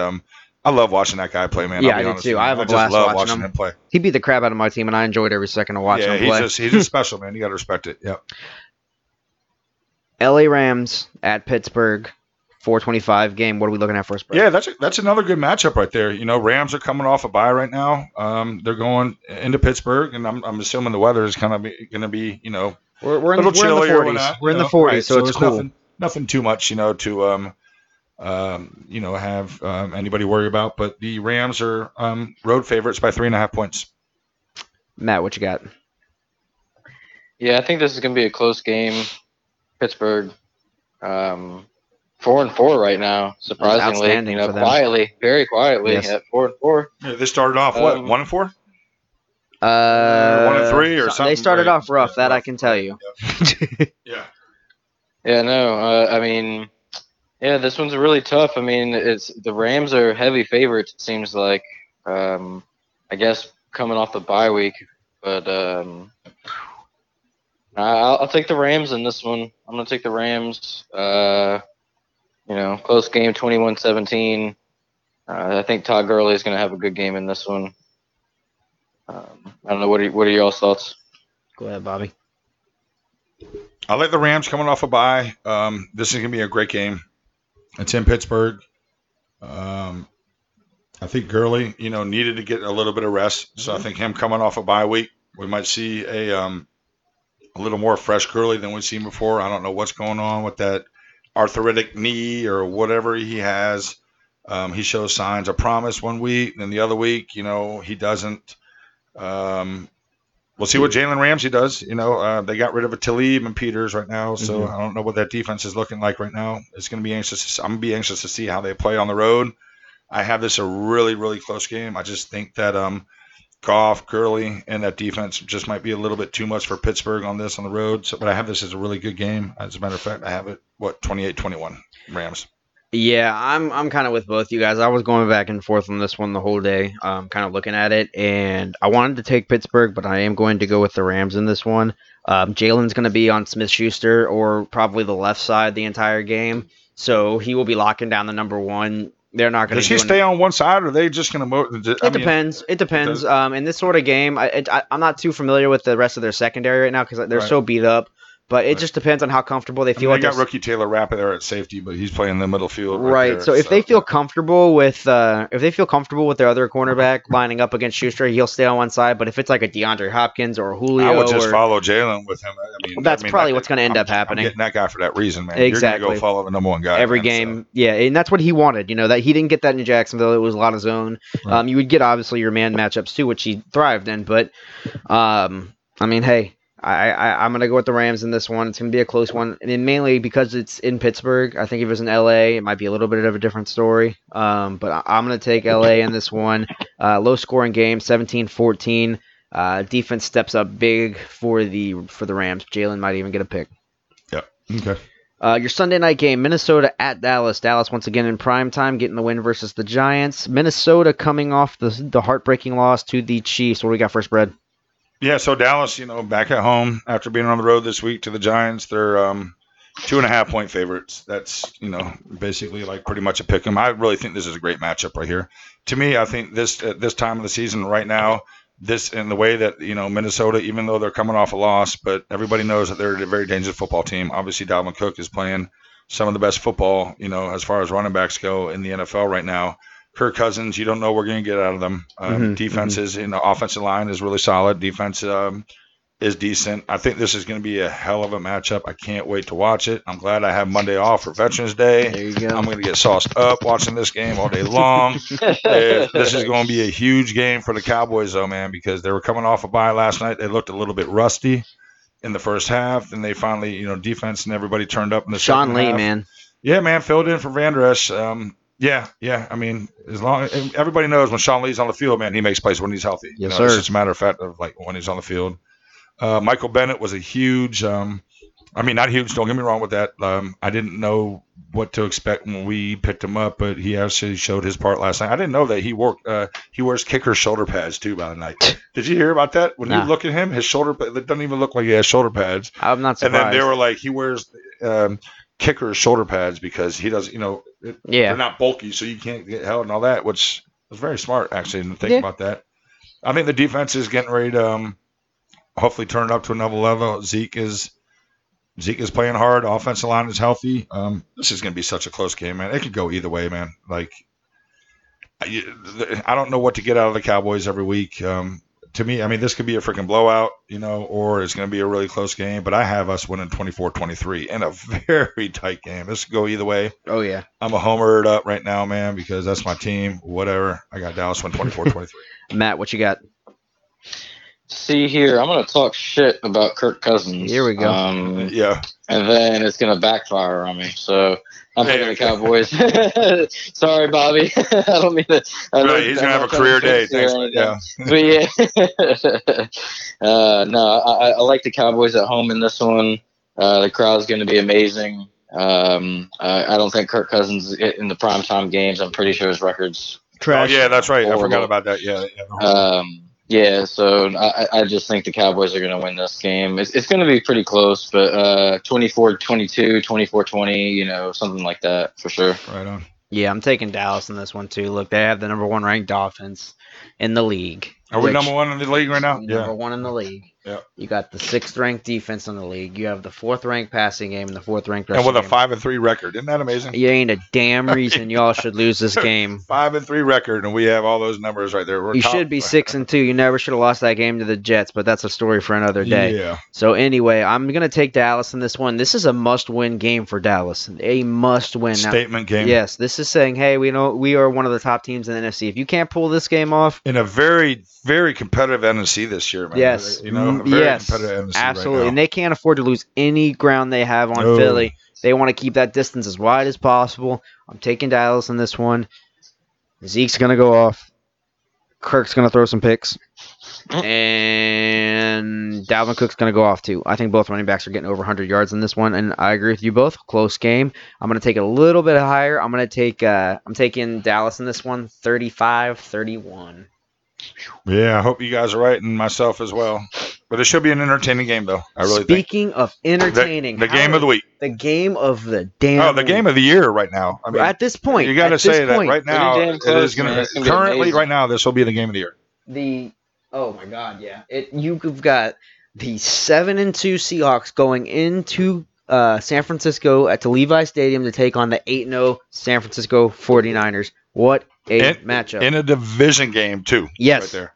I love watching that guy play, man. Yeah, I do too. I have a blast watching him play. He beat the crap out of my team, and I enjoyed every second of watching him play. He's just special, man. You got to respect it. Yep. LA Rams at Pittsburgh, 4:25 game. What are we looking at for us, Brad? Yeah, that's another good matchup right there. You know, Rams are coming off a bye right now. They're going into Pittsburgh, and I'm assuming the weather is kind of going to be, you know, we're a little chilly or whatnot. We're in the 40s, so it's cool. Nothing too much, you know, to have anybody worry about, but the Rams are road favorites by 3.5 points. Matt, what you got? Yeah, I think this is going to be a close game. Pittsburgh, 4-4 right now, surprisingly, you know, very quietly at 4-4. Yeah, they started off 1-4. 1-3 or something. They started off rough. Yeah, that I can tell you. Yeah. Yeah, this one's really tough. I mean, it's the Rams are heavy favorites, it seems like. I guess coming off the bye week. But I'll take the Rams in this one. I'm going to take the Rams. Close game, 21-17. I think Todd Gurley is going to have a good game in this one. I don't know. What are y'all's thoughts? Go ahead, Bobby. I like the Rams coming off a bye. This is going to be a great game. It's in Pittsburgh. I think Gurley, you know, needed to get a little bit of rest. So I think him coming off a bye week, we might see a little more fresh Gurley than we've seen before. I don't know what's going on with that arthritic knee or whatever he has. He shows signs of promise one week, and then the other week, you know, he doesn't. We'll see what Jalen Ramsey does. You know, they got rid of Talib and Peters right now, so I don't know what that defense is looking like right now. It's going to be anxious. I'm going to be anxious to see how they play on the road. I have this a really, really close game. I just think that Goff, Gurley, and that defense just might be a little bit too much for Pittsburgh on this on the road. So, but I have this as a really good game. As a matter of fact, I have it, 28-21 Rams. Yeah, I'm kind of with both you guys. I was going back and forth on this one the whole day, kind of looking at it, and I wanted to take Pittsburgh, but I am going to go with the Rams in this one. Jalen's going to be on Smith-Schuster or probably the left side the entire game, so he will be locking down the number one. They're not going to. Does he stay on one side, or are they just going to move? It depends. In this sort of game, I'm not too familiar with the rest of their secondary right now because they're so beat up. But it just depends on how comfortable they feel. They got rookie Taylor Rapp there at safety, but he's playing the middle field. Right. So if they feel comfortable with their other cornerback lining up against Schuster, he'll stay on one side. But if it's like a DeAndre Hopkins or Julio, I would just follow Jalen with him. That's probably what's going to end up happening. I'm getting that guy for that reason, man. Exactly. You're going to go follow the number one guy every game. So. Yeah, and that's what he wanted. You know that he didn't get that in Jacksonville. It was a lot of zone. Right. You would get obviously your man matchups too, which he thrived in. But hey. I'm going to go with the Rams in this one. It's going to be a close one, and mainly because it's in Pittsburgh. I think if it was in L.A., it might be a little bit of a different story. But I'm going to take L.A. in this one. Low-scoring game, 17-14. Defense steps up big for the Rams. Jalen might even get a pick. Yeah, okay. Your Sunday night game, Minnesota at Dallas. Dallas once again in primetime, getting the win versus the Giants. Minnesota coming off the heartbreaking loss to the Chiefs. What do we got first, Brad? Yeah, so Dallas, back at home after being on the road this week to the Giants, they're 2.5-point favorites. That's, basically like pretty much a pick 'em. I really think this is a great matchup right here. To me, I think this at this time of the season right now, this in the way that, Minnesota, even though they're coming off a loss, but everybody knows that they're a very dangerous football team. Obviously, Dalvin Cook is playing some of the best football, as far as running backs go in the NFL right now. Kirk Cousins, you don't know what we're going to get out of them. Defenses in the offensive line is really solid. Defense is decent. I think this is going to be a hell of a matchup. I can't wait to watch it. I'm glad I have Monday off for Veterans Day. There you go. I'm going to get sauced up watching this game all day long. This is going to be a huge game for the Cowboys, though, man, because they were coming off a bye last night. They looked a little bit rusty in the first half, and they finally, defense and everybody turned up in the second half. Sean Lee, man. Yeah, man, filled in for Van Der Esch. Yeah. I mean, as long as everybody knows when Sean Lee's on the field, man, he makes plays when he's healthy. Yes, sir. It's just a matter of fact of like when he's on the field. Michael Bennett was a huge. Not huge. Don't get me wrong with that. I didn't know what to expect when we picked him up, but he actually showed his part last night. I didn't know that he wears kicker shoulder pads too by the night. Did you hear about that? When you look at him, his shoulder it doesn't even look like he has shoulder pads. I'm not surprised. And then they were like, he wears kicker shoulder pads because he doesn't. They're not bulky, so you can't get held and all that, which was very smart actually to think about that. I think the defense is getting ready to hopefully turn it up to another level. Zeke is playing hard. Offensive line is healthy. This is going to be such a close game, man. It could go either way, man. Like I don't know what to get out of the Cowboys every week. To me, this could be a freaking blowout, or it's going to be a really close game. But I have us winning 24-23 in a very tight game. This could go either way. Oh, yeah. I'm a homered up right now, man, because that's my team. Whatever. I got Dallas win 24-23. Matt, what you got? See here. I'm going to talk shit about Kirk Cousins. Here we go. And then it's going to backfire on me. So I'm taking the Cowboys. Sorry, Bobby. I don't mean that. He's gonna have a career day. Thanks. I like the Cowboys at home in this one. The crowd's going to be amazing. I don't think Kirk Cousins in the primetime games. I'm pretty sure his record's trash. Oh, yeah, that's right. Horrible. I forgot about that. Yeah. So I just think the Cowboys are going to win this game. It's going to be pretty close, but 24-22, 24-20, something like that for sure. Right on. Yeah, I'm taking Dallas in this one too. Look, they have the number one ranked offense in the league. Are we number one in the league right now? Yeah. Number one in the league. Yeah. You got the 6th ranked defense in the league. You have the 4th ranked passing game and the 4th ranked rushing game. And with a 5-3 record. Isn't that amazing? You ain't a damn reason y'all should lose this game. 5-3 record, and we have all those numbers right there. You should be 6-2. You never should have lost that game to the Jets, but that's a story for another day. Yeah. So anyway, I'm going to take Dallas in this one. This is a must-win game for Dallas. A must-win. Statement game. Yes, this is saying, hey, we are one of the top teams in the NFC. If you can't pull this game off. In a very, very competitive NFC this year, man. Yes. Very competitive NFC absolutely. Right now. And they can't afford to lose any ground they have on Philly. They want to keep that distance as wide as possible. I'm taking Dallas in this one. Zeke's going to go off. Kirk's going to throw some picks, and Dalvin Cook's going to go off too. I think both running backs are getting over 100 yards in this one, and I agree with you both. Close game. I'm going to take it a little bit higher. I'm going to take. I'm taking Dallas in this one, 35-31. Yeah, I hope you guys are right, and myself as well. But it should be an entertaining game, though. I really Speaking of entertaining, the game of the week, the game of the damn, oh, the week. Game of the year right now. I mean, at this point, you got to say that right now it is going to currently right now this will be the game of the year. The oh my god, yeah, it you've got the 7-2 Seahawks going into San Francisco at the Levi Stadium to take on the 8-0 San Francisco 49ers. What a matchup in a division game too. Yes, right there.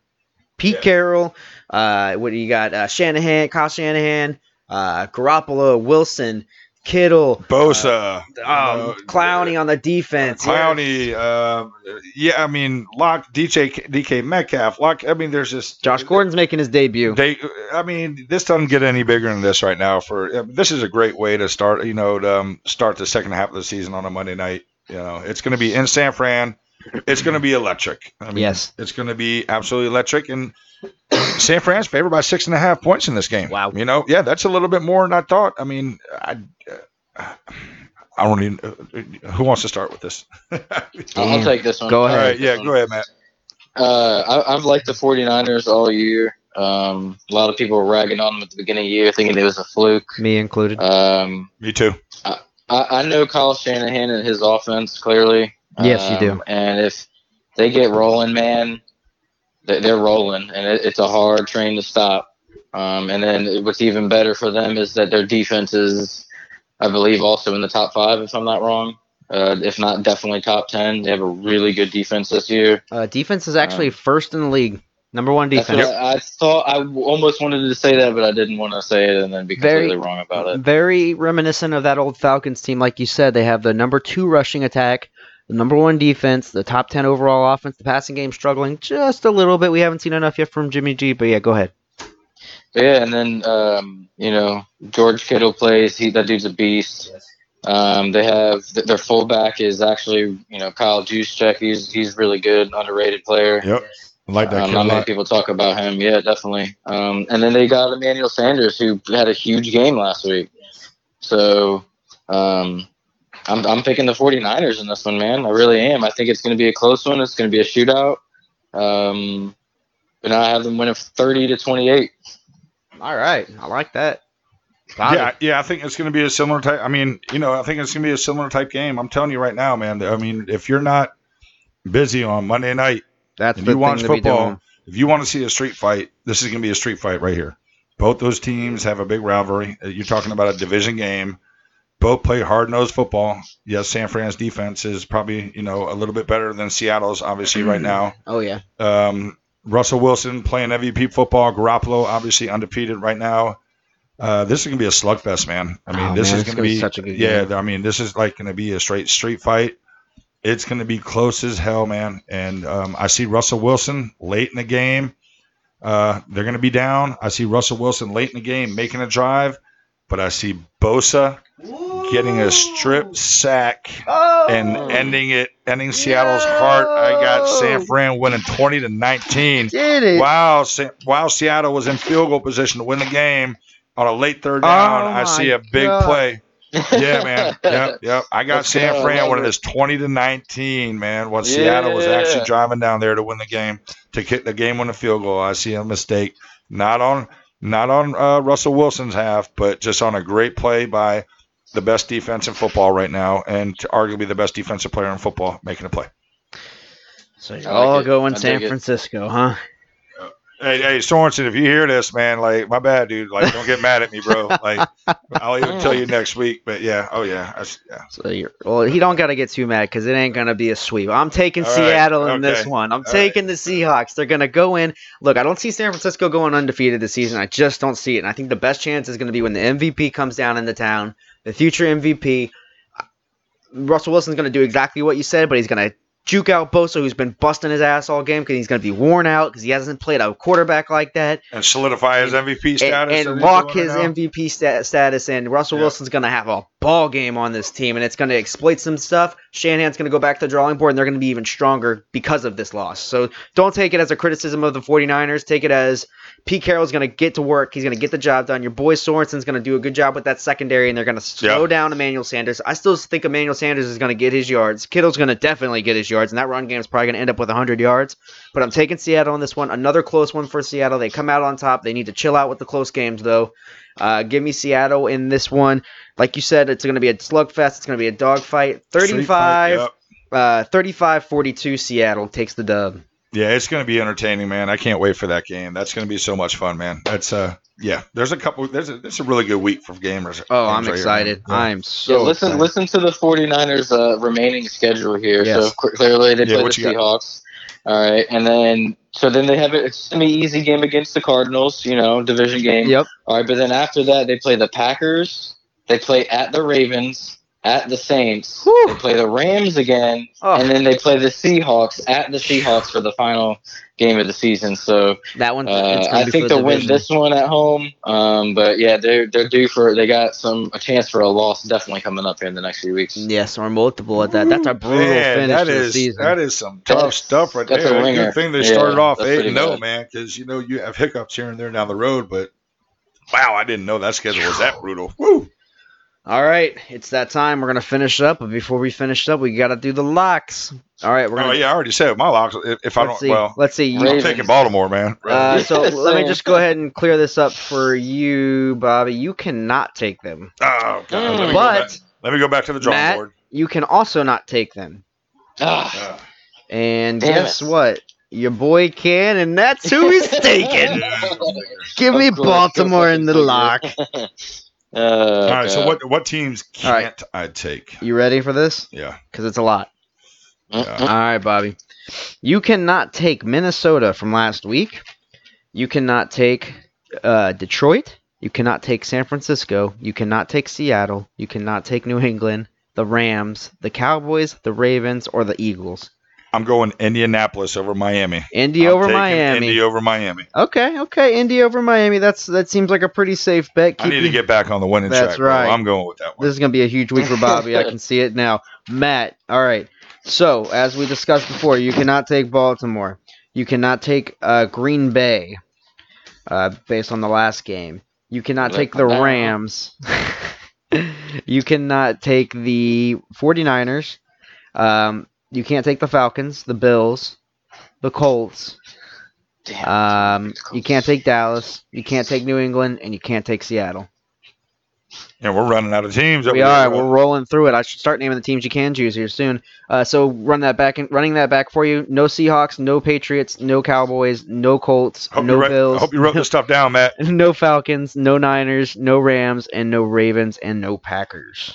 Pete Carroll, what do you got? Shanahan, Kyle Shanahan, Garoppolo, Wilson, Kittle, Bosa, Clowney on the defense. Clowney, yeah, I mean, Lock, DK Metcalf, Lock. I mean, there's just Josh Gordon's making his debut. I mean, this doesn't get any bigger than this right now. For this is a great way to start, you know, to, start the second half of the season on a Monday night. You know, it's going to be in San Fran. It's going to be electric. I mean, yes. It's going to be absolutely electric. And San Fran's favored by 6.5 points in this game. Wow. You know, yeah, that's a little bit more than I thought. I mean, I don't even who wants to start with this? I'll take this one. Go ahead. All right, yeah, go ahead, Matt. I've liked the 49ers all year. A lot of people were ragging on them at the beginning of the year thinking it was a fluke. Me included. Me too. I know Kyle Shanahan and his offense clearly. Yes, you do. And if they get rolling, man, they're rolling, and it's a hard train to stop. And then what's even better for them is that their defense is, I believe, also in the top 5, if I'm not wrong. If not, definitely top 10. They have a really good defense this year. Defense is actually first in the league. Number one defense. I thought I almost wanted to say that, but I didn't want to say it and then be completely wrong about it. Very reminiscent of that old Falcons team. Like you said, they have the number 2 rushing attack, the number 1 defense, the top 10 overall offense, the passing game struggling just a little bit. We haven't seen enough yet from Jimmy G, but yeah, go ahead. Yeah, and then, you know, George Kittle plays. That dude's a beast. Yes. They have their fullback is actually, you know, Kyle Juszczyk. He's really good, underrated player. Yep. I like that. Not many people talk about him. Yeah, definitely. And then they got Emmanuel Sanders, who had a huge game last week. So I'm picking the 49ers in this one, man. I really am. I think it's going to be a close one. It's going to be a shootout. And I have them winning 30-28. All right. I like that. Yeah, I think it's going to be a similar type. I mean, you know, I think it's going to be a similar type game. I'm telling you right now, man. I mean, if you're not busy on Monday night, that's if you watch football, if you want to see a street fight, this is going to be a street fight right here. Both those teams have a big rivalry. You're talking about a division game. Both play hard-nosed football. Yes, San Fran's defense is probably, you know, a little bit better than Seattle's, obviously, right now. Oh, yeah. Russell Wilson playing MVP football. Garoppolo, obviously, undefeated right now. This is going to be a slugfest, man. I mean, this is going to be such a good game. I mean, this is like going to be a straight street fight. It's going to be close as hell, man. And I see Russell Wilson late in the game. They're going to be down. I see Russell Wilson late in the game making a drive. But I see Bosa getting a strip sack and ending Seattle's heart. I got San Fran winning 20-19. While Seattle was in field goal position to win the game on a late third down, I see a big play. Yeah, man. Yep. I got San Fran winning this 20-19, man. When Seattle was actually driving down there to win the game, to kick the game on a field goal, I see a mistake. Not on Russell Wilson's half, but just on a great play by the best defense in football right now, and arguably the best defensive player in football making a play. So you're all going San Francisco, huh? Hey, Sorensen, if you hear this, man, like, my bad, dude. Like, don't get mad at me, bro. Like, I'll even tell you next week. But yeah, So he don't gotta get too mad because it ain't gonna be a sweep. I'm taking Seattle in this one. I'm taking the Seahawks. They're gonna go in. Look, I don't see San Francisco going undefeated this season. I just don't see it. And I think the best chance is gonna be when the MVP comes down into town, the future MVP. Russell Wilson's gonna do exactly what you said, but he's gonna juke out Bosa, who's been busting his ass all game because he's going to be worn out because he hasn't played a quarterback like that. And solidify his MVP status. And lock his MVP status in. Russell Wilson's going to have a ball game on this team, and it's going to exploit some stuff. Shanahan's going to go back to the drawing board, and they're going to be even stronger because of this loss. So don't take it as a criticism of the 49ers. Take it as Pete Carroll's going to get to work. He's going to get the job done. Your boy Sorensen's going to do a good job with that secondary, and they're going to slow down Emmanuel Sanders. I still think Emmanuel Sanders is going to get his yards. Kittle's going to definitely get his yards, and that run game is probably going to end up with 100 yards. But I'm taking Seattle on this one. Another close one for Seattle. They come out on top. They need to chill out with the close games, though. Give me Seattle in this one. Like you said, it's going to be a slugfest. It's going to be a dogfight. 35-42 Seattle takes the dub. Yeah, it's going to be entertaining, man. I can't wait for that game. That's going to be so much fun, man. That's There's a really good week for gamers. Oh, I'm right excited. Here, I'm so excited. Listen to the 49ers remaining schedule here. Yes. So clearly they play the Seahawks. All right, and then they have a semi-easy game against the Cardinals, division game. Yep. All right, but then after that, they play the Packers. They play at the Ravens, at the Saints. Whew. They play the Rams again, and then they play the Seahawks at the Seahawks for the final game of the season. So that one, I think they'll win this one at home. But yeah, they're due for a chance for a loss definitely coming up here in the next few weeks. Yes, or multiple at that. That's a brutal finish to the season. That is some tough stuff right there. That's a good thing they started off 8-0, man, because you have hiccups here and there down the road. But wow, I didn't know that schedule was that brutal. Woo. All right, it's that time. We're going to finish up, but before we finish up, we got to do the locks. All right, we're I already said my locks. Let's see. I'm taking Baltimore, man. So let me just go ahead and clear this up for you, Bobby. You cannot take them. Oh, God. Let me go back to the drawing board. You can also not take them. And guess what? Your boy can, and that's who he's taking. Give me Baltimore in the lock. All right, so what teams can't I take? You ready for this? Yeah. Because it's a lot. Yeah. All right, Bobby. You cannot take Minnesota from last week. You cannot take Detroit. You cannot take San Francisco. You cannot take Seattle. You cannot take New England, the Rams, the Cowboys, the Ravens, or the Eagles. I'm going Indianapolis over Miami. Indy over Miami. Okay. Indy over Miami. That seems like a pretty safe bet. I need to get back on the winning track. That's right. Bro. I'm going with that one. This is going to be a huge week for Bobby. I can see it now. Matt, all right. So, as we discussed before, you cannot take Baltimore. You cannot take Green Bay based on the last game. You cannot take the Rams. You cannot take the 49ers. You can't take the Falcons, the Bills, the Colts. You can't take Dallas. You can't take New England, and you can't take Seattle. Yeah, we're running out of teams. We are. We're rolling through it. I should start naming the teams you can choose here soon. So running that back for you. No Seahawks, no Patriots, no Cowboys, no Colts, no Bills. I hope you wrote this stuff down, Matt. No Falcons, no Niners, no Rams, and no Ravens, and no Packers.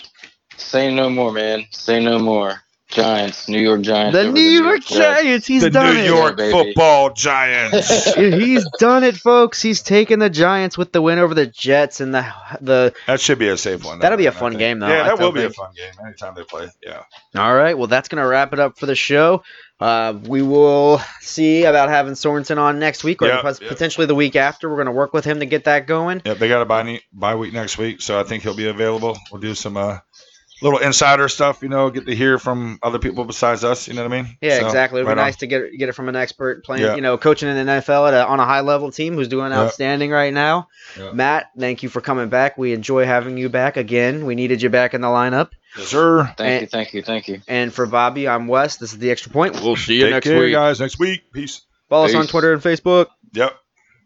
Say no more, man. Say no more. Giants, New York Giants. The New York Giants. He's done it. The New York football Giants. He's done it, folks. He's taken the Giants with the win over the Jets and the. That should be a safe one. That'll be a fun game, though. Yeah, that will be a fun game anytime they play. Yeah. All right. Well, that's going to wrap it up for the show. We will see about having Sorensen on next week or potentially the week after. We're going to work with him to get that going. Yep, they got a bye week next week, so I think he'll be available. We'll do some little insider stuff, get to hear from other people besides us, you know what I mean? Yeah, so, exactly. It would be nice to get it from an expert playing, coaching in the NFL on a high-level team who's doing outstanding right now. Yeah. Matt, thank you for coming back. We enjoy having you back again. We needed you back in the lineup. Yes, sir. Thank you. And for Bobby, I'm Wes. This is The Extra Point. We'll see you next week. Take care, guys. Next week. Peace. Follow us on Twitter and Facebook. Yep.